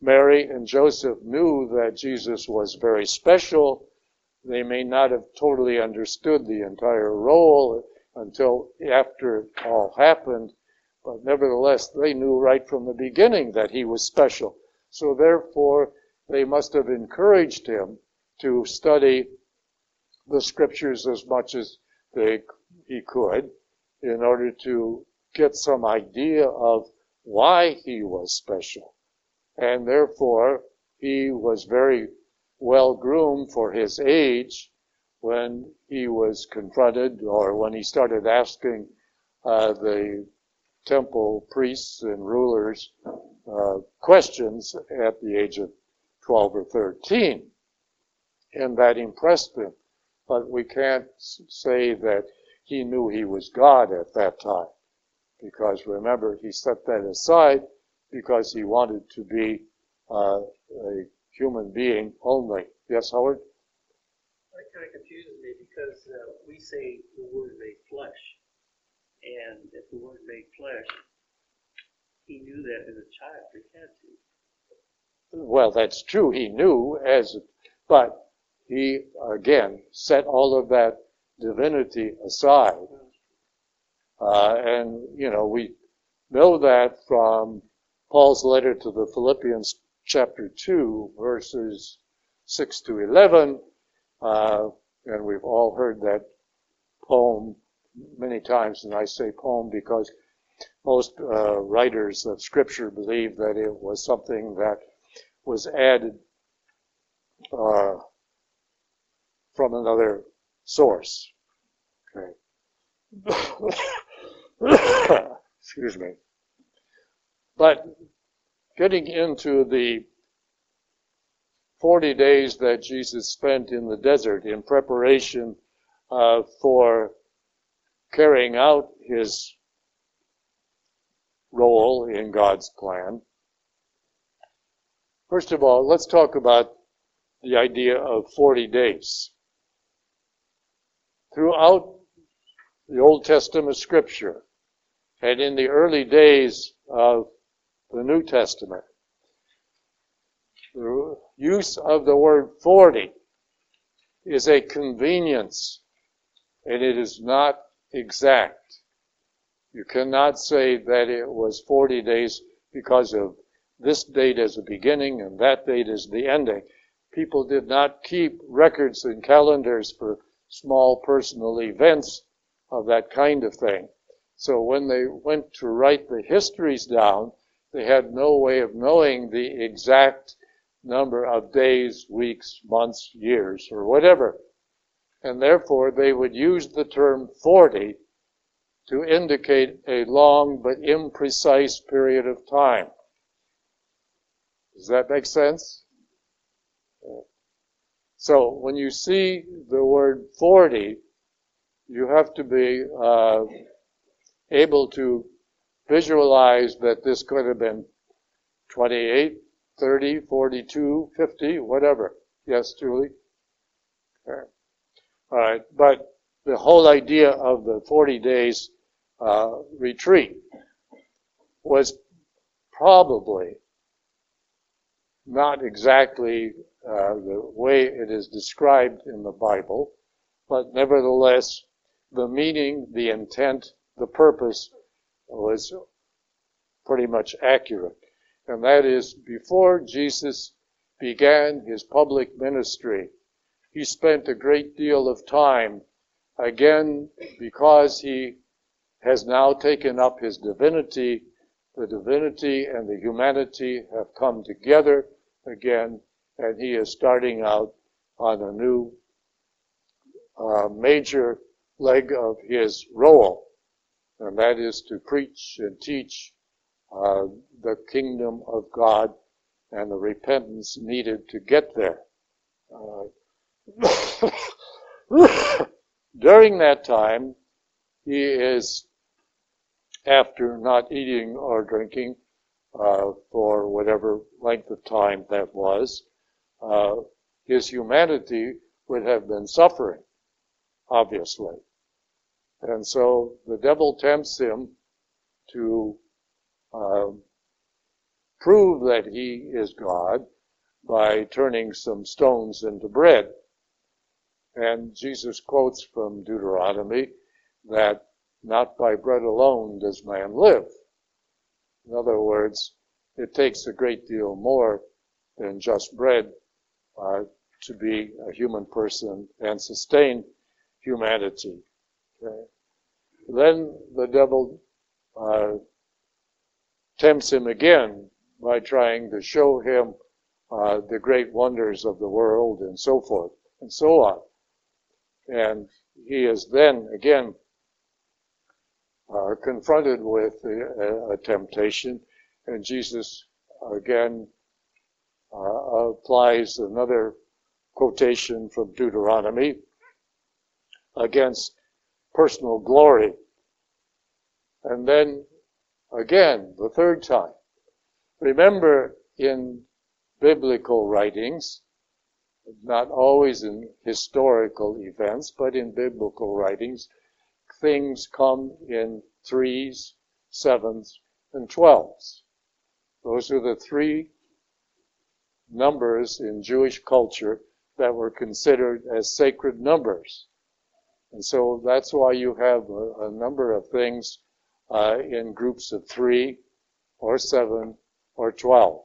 Mary and Joseph knew that Jesus was very special, They may not have totally understood the entire role until after it all happened, but nevertheless, they knew right from the beginning that he was special. So therefore, they must have encouraged him to study the scriptures as much as he could in order to get some idea of why he was special. And therefore, he was very well groomed for his age when he was confronted, or when he started asking the temple priests and rulers questions at the age of 12 or 13. And that impressed him. But we can't say that he knew he was God at that time, because remember, he set that aside because he wanted to be a human being only. Yes, Howard? That kind of confuses me, because we say the Word made flesh, and if the Word made flesh, he knew that as a child. He had to. Well, that's true. He knew but he again set all of that divinity aside, and we know that from Paul's letter to the Philippians, chapter 2, verses 6 to 11, and we've all heard that poem many times, and I say poem because most writers of Scripture believe that it was something that was added from another source. Okay. Excuse me. But getting into the 40 days that Jesus spent in the desert in preparation for carrying out his role in God's plan. First of all, let's talk about the idea of 40 days. Throughout the Old Testament scripture, and in the early days of the New Testament, the use of the word 40 is a convenience, and it is not exact. You cannot say that it was 40 days because of this date as the beginning and that date as the ending. People did not keep records and calendars for small personal events of that kind of thing. So when they went to write the histories down, they had no way of knowing the exact number of days, weeks, months, years, or whatever. And therefore, they would use the term 40 to indicate a long but imprecise period of time. Does that make sense? So when you see the word 40, you have to be able to visualize that this could have been 28, 30, 42, 50, whatever. Yes, Julie? Okay. All right, but the whole idea of the 40 days retreat was probably not exactly the way it is described in the Bible, but nevertheless, the meaning, the intent, the purpose was pretty much accurate. And that is, before Jesus began his public ministry, he spent a great deal of time, again, because he has now taken up his divinity. The divinity and the humanity have come together again, and he is starting out on a new major leg of his role. And that is to preach and teach the kingdom of God and the repentance needed to get there. During that time, he is, after not eating or drinking for whatever length of time that was, his humanity would have been suffering, obviously. And so the devil tempts him to prove that he is God by turning some stones into bread. And Jesus quotes from Deuteronomy that not by bread alone does man live. In other words, it takes a great deal more than just bread to be a human person and sustain humanity. Okay? Then the devil tempts him again by trying to show him the great wonders of the world and so forth and so on. And he is then again confronted with a temptation, and Jesus again applies another quotation from Deuteronomy against personal glory. And then again, the third time. Remember, in biblical writings, not always in historical events, but in biblical writings, things come in 3s, 7s, and 12s. Those are the three numbers in Jewish culture that were considered as sacred numbers. And so that's why you have a number of things in groups of 3 or 7 or 12.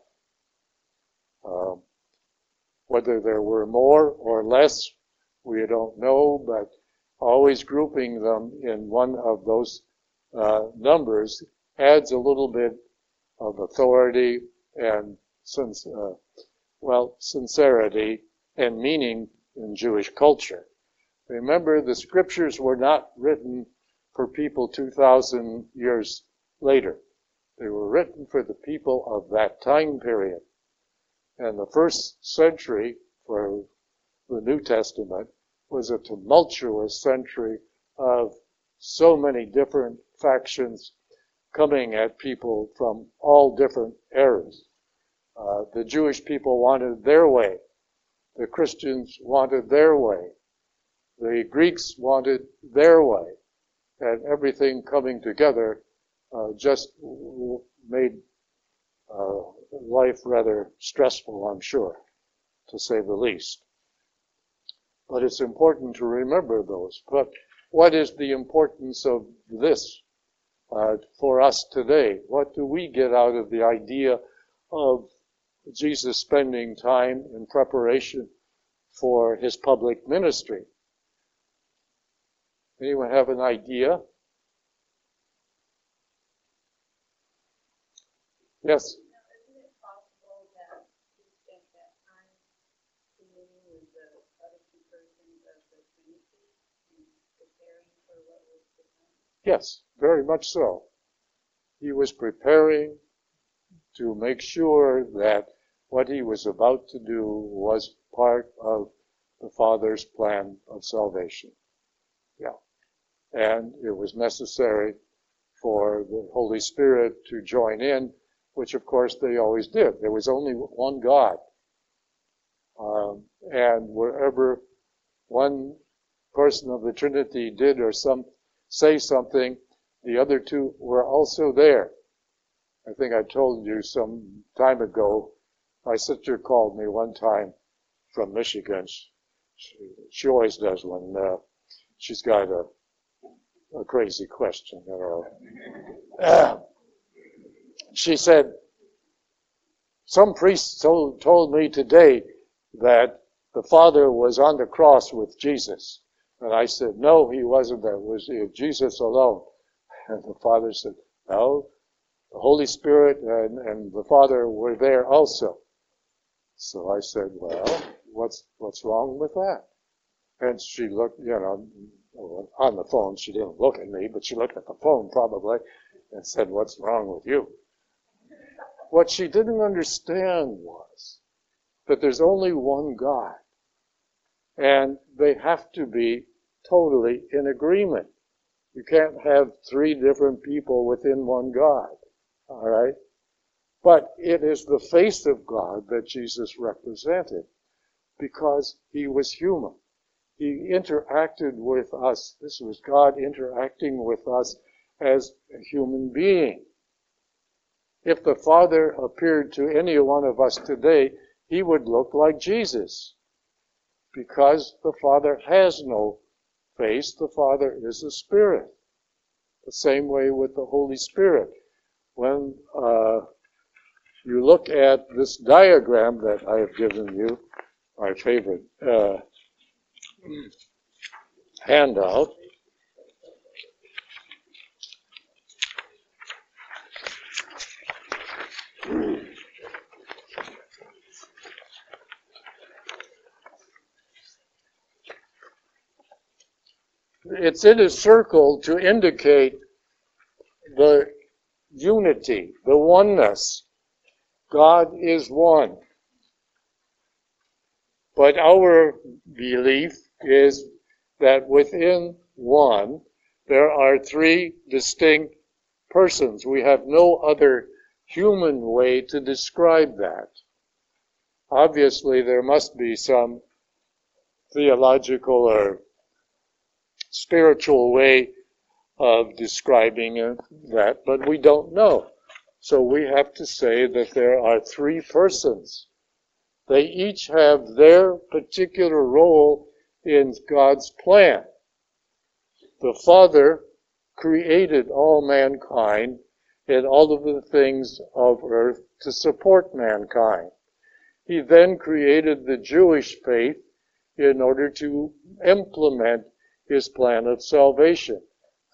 Whether there were more or less, we don't know, but always grouping them in one of those numbers adds a little bit of authority and sincerity and meaning in Jewish culture. Remember, the scriptures were not written for people 2,000 years later. They were written for the people of that time period. And the first century for the New Testament was a tumultuous century of so many different factions coming at people from all different eras. The Jewish people wanted their way. The Christians wanted their way. The Greeks wanted their way. And everything coming together just made life rather stressful, I'm sure, to say the least. But it's important to remember those. But what is the importance of this for us today? What do we get out of the idea of Jesus spending time in preparation for his public ministry? Anyone have an idea? Yes? Yes, very much so. He was preparing to make sure that what he was about to do was part of the Father's plan of salvation. Yeah. And it was necessary for the Holy Spirit to join in, which of course they always did. There was only one God. And wherever one person of the Trinity did or say something, the other two were also there. I think I told you some time ago, my sister called me one time from Michigan. She always does when she's got a crazy question. She said, some priest told me today that the Father was on the cross with Jesus. And I said, no, he wasn't. That was Jesus alone. And the Father said, no, the Holy Spirit and the Father were there also. So I said, well, what's wrong with that? And she looked, on the phone. She didn't look at me, but she looked at the phone probably and said, what's wrong with you? What she didn't understand was that there's only one God. And they have to be totally in agreement. You can't have three different people within one God, all right? But it is the face of God that Jesus represented because he was human. He interacted with us. This was God interacting with us as a human being. If the Father appeared to any one of us today, he would look like Jesus. because the Father has no face. The Father is a spirit. The same way with the Holy Spirit. When you look at this diagram that I have given you, my favorite handout, it's in a circle to indicate the unity, the oneness. God is one. But our belief is that within one, there are three distinct persons. We have no other human way to describe that. Obviously, there must be some theological or spiritual way of describing that, but we don't know. So we have to say that there are three persons. They each have their particular role in God's plan. The Father created all mankind and all of the things of earth to support mankind. He then created the Jewish faith in order to implement his plan of salvation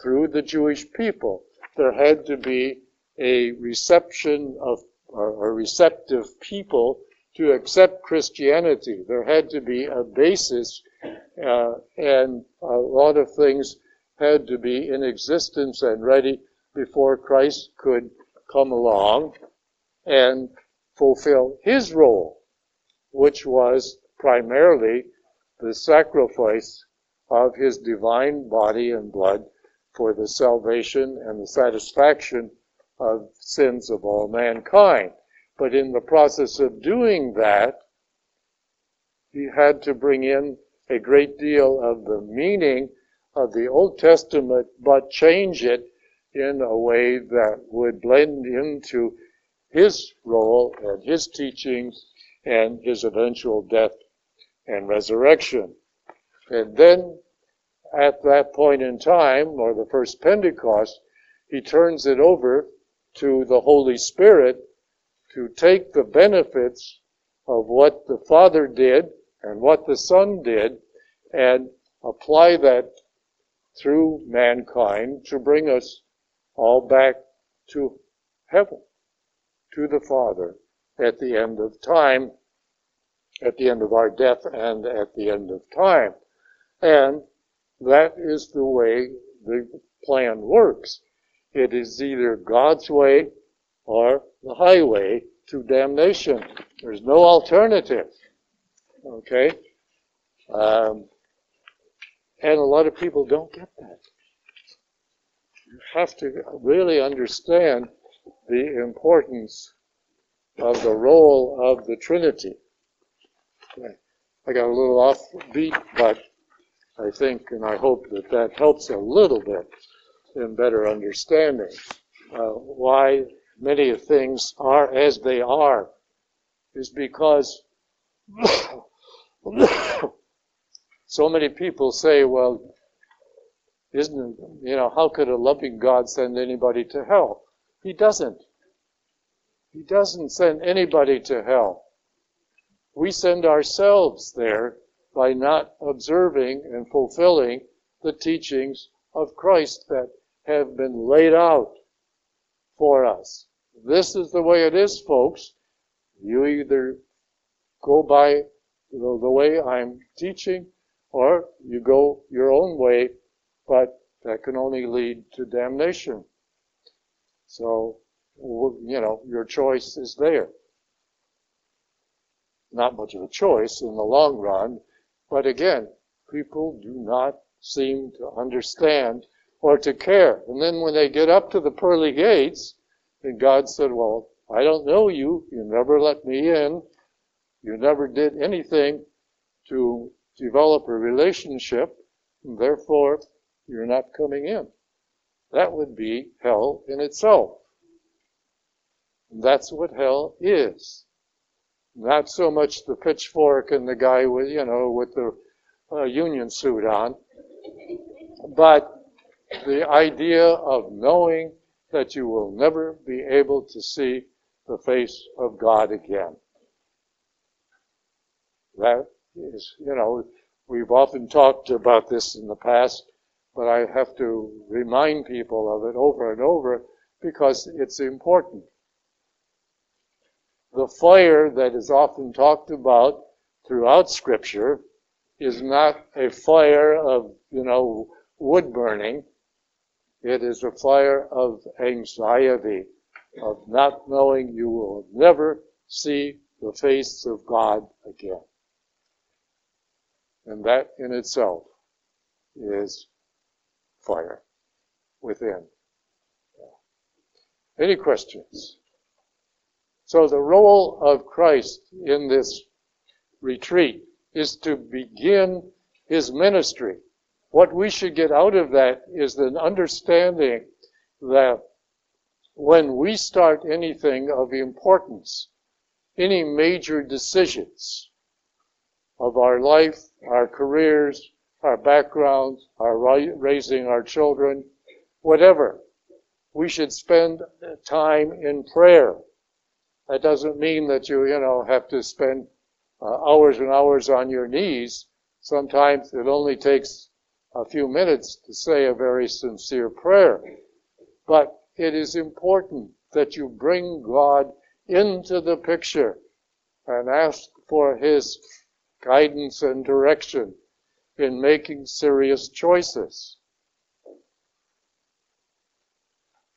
through the Jewish people. There had to be a reception of, or a receptive people to accept Christianity. There had to be a basis, and a lot of things had to be in existence and ready before Christ could come along and fulfill his role, which was primarily the sacrifice of his divine body and blood for the salvation and the satisfaction of sins of all mankind. But in the process of doing that, he had to bring in a great deal of the meaning of the Old Testament, but change it in a way that would blend into his role and his teachings and his eventual death and resurrection. And then, at that point in time, or the first Pentecost, he turns it over to the Holy Spirit to take the benefits of what the Father did and what the Son did and apply that through mankind to bring us all back to heaven, to the Father, at the end of time, at the end of our death, and at the end of time. And that is the way the plan works. It is either God's way or the highway to damnation. There's no alternative. Okay? And a lot of people don't get that. You have to really understand the importance of the role of the Trinity. I got a little off beat, but I think and I hope that that helps a little bit in better understanding why many of things are as they are is because so many people say, well, isn't it, you know, how could a loving God send anybody to hell? He doesn't. He doesn't send anybody to hell. We send ourselves there by not observing and fulfilling the teachings of Christ that have been laid out for us. This is the way it is, folks. You either go by the way I'm teaching or you go your own way, but that can only lead to damnation. So, you know, your choice is there. Not much of a choice in the long run, but again, people do not seem to understand or to care. And then when they get up to the pearly gates, and God said, well, I don't know you. You never let me in. You never did anything to develop a relationship. And therefore, you're not coming in. That would be hell in itself. And that's what hell is. Not so much the pitchfork and the guy with, you know, with the union suit on, but the idea of knowing that you will never be able to see the face of God again. That is, you know, we've often talked about this in the past, but I have to remind people of it over and over because it's important. The fire that is often talked about throughout Scripture is not a fire of, you know, wood burning. It is a fire of anxiety, of not knowing you will never see the face of God again. And that in itself is fire within. Any questions? So the role of Christ in this retreat is to begin his ministry. What we should get out of that is an understanding that when we start anything of importance, any major decisions of our life, our careers, our backgrounds, our raising our children, whatever, we should spend time in prayer. That doesn't mean that you know, have to spend hours and hours on your knees. Sometimes it only takes a few minutes to say a very sincere prayer. But it is important that you bring God into the picture and ask for his guidance and direction in making serious choices.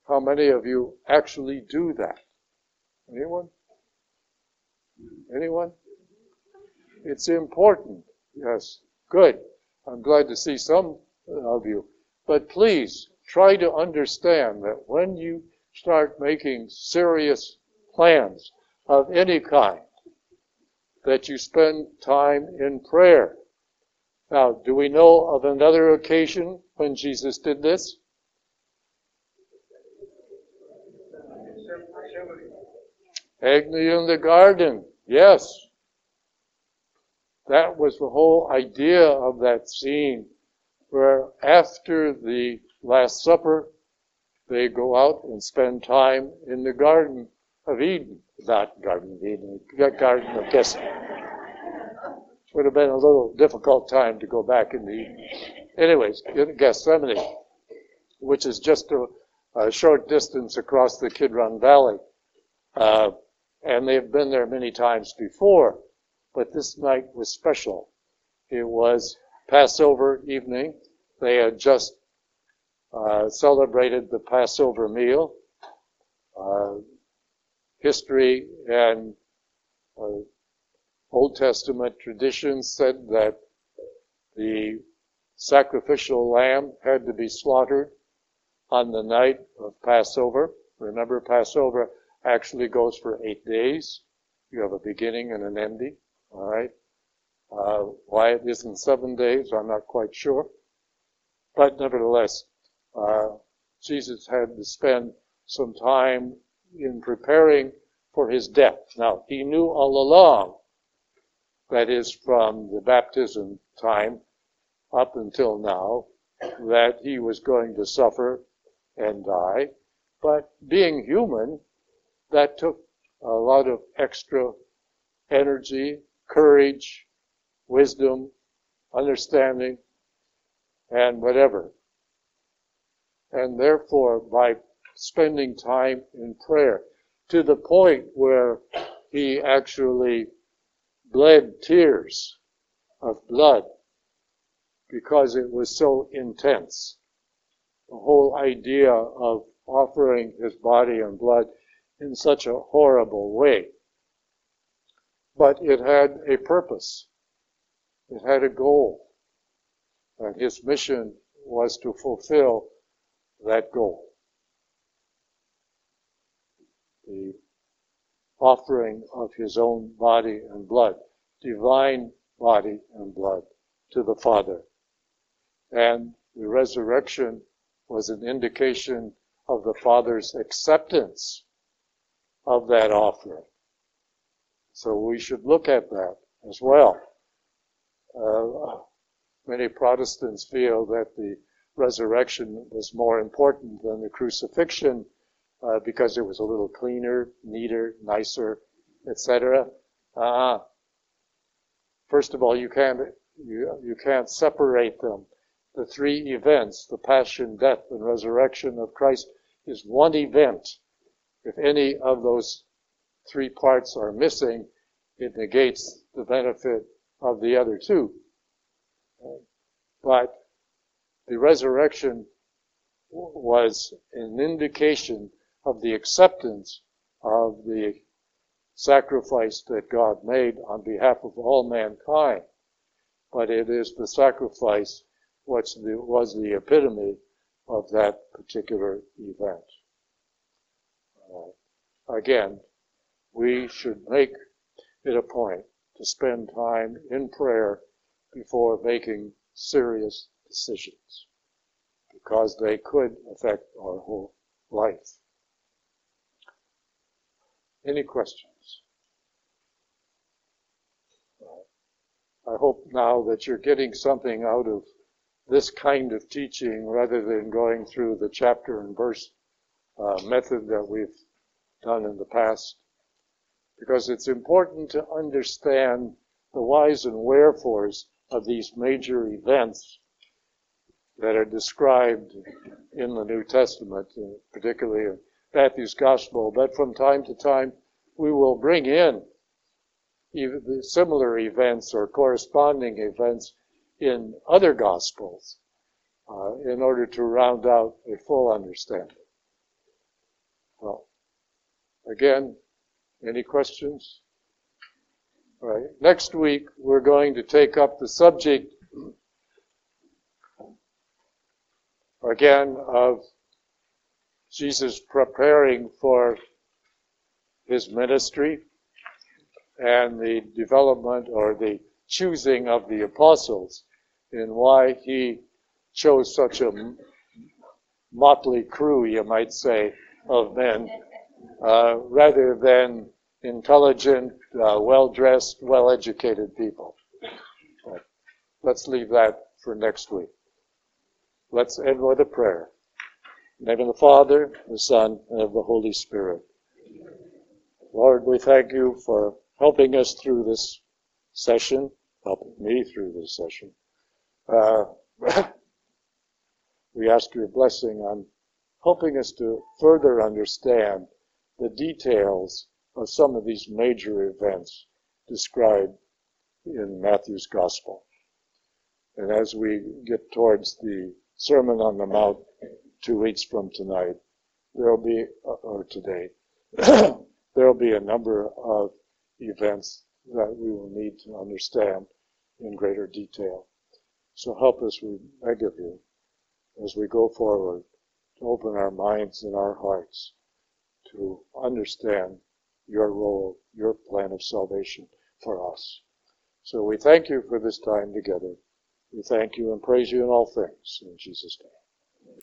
How many of you actually do that? Anyone? Anyone? It's important. Yes, good. I'm glad to see some of you. But please try to understand that when you start making serious plans of any kind, that you spend time in prayer. Now, do we know of another occasion when Jesus did this? Agony in the garden, yes. That was the whole idea of that scene, where after the Last Supper, they go out and spend time in the Garden of Eden. Not Garden of Eden, Garden of Gethsemane. Would have been a little difficult time to go back in the Eden. Anyways, in Gethsemane, which is just a short distance across the Qumran Valley. And they've been there many times before, but this night was special. It was Passover evening. They had just celebrated the Passover meal. History and Old Testament traditions said that the sacrificial lamb had to be slaughtered on the night of Passover. Remember, Passover actually goes for 8 days. You have a beginning and an ending, all right? Why it isn't 7 days, I'm not quite sure. But nevertheless, Jesus had to spend some time in preparing for his death. Now, he knew all along, that is from the baptism time up until now, that he was going to suffer and die. But being human, that took a lot of extra energy, courage, wisdom, understanding, and whatever. And therefore, by spending time in prayer, to the point where he actually bled tears of blood because it was so intense. The whole idea of offering his body and blood in such a horrible way. But it had a purpose. It had a goal. And his mission was to fulfill that goal. The offering of his own body and blood, divine body and blood, to the Father. And the resurrection was an indication of the Father's acceptance of that offering. So we should look at that as well. Many Protestants feel that the resurrection was more important than the crucifixion because it was a little cleaner, neater, nicer, etc. First of all, you can't separate them. The three events, the passion, death, and resurrection of Christ, is one event. If any of those three parts are missing, it negates the benefit of the other two. But the resurrection was an indication of the acceptance of the sacrifice that God made on behalf of all mankind. But it is the sacrifice which was the epitome of that particular event. Again, we should make it a point to spend time in prayer before making serious decisions, because they could affect our whole life. Any questions? I hope now that you're getting something out of this kind of teaching rather than going through the chapter and verse method that we've done in the past, because it's important to understand the whys and wherefores of these major events that are described in the New Testament, particularly in Matthew's Gospel. But from time to time, we will bring in even similar events or corresponding events in other Gospels in order to round out a full understanding. Well, again, any questions? All right. Next week, we're going to take up the subject again of Jesus preparing for his ministry, and the development or the choosing of the apostles, and why he chose such a motley crew, you might say, of men, rather than intelligent, well-dressed, well-educated people. But let's leave that for next week. Let's end with a prayer. In the name of the Father, the Son, and of the Holy Spirit. Lord, we thank you for helping us through this session, helping me through this session. We ask your blessing on helping us to further understand the details of some of these major events described in Matthew's Gospel. And as we get towards the Sermon on the Mount 2 weeks from tonight, or today, there'll be a number of events that we will need to understand in greater detail. So help us, we beg of you, as we go forward, to open our minds and our hearts to understand your role, your plan of salvation for us. So we thank you for this time together. We thank you and praise you in all things. In Jesus' name.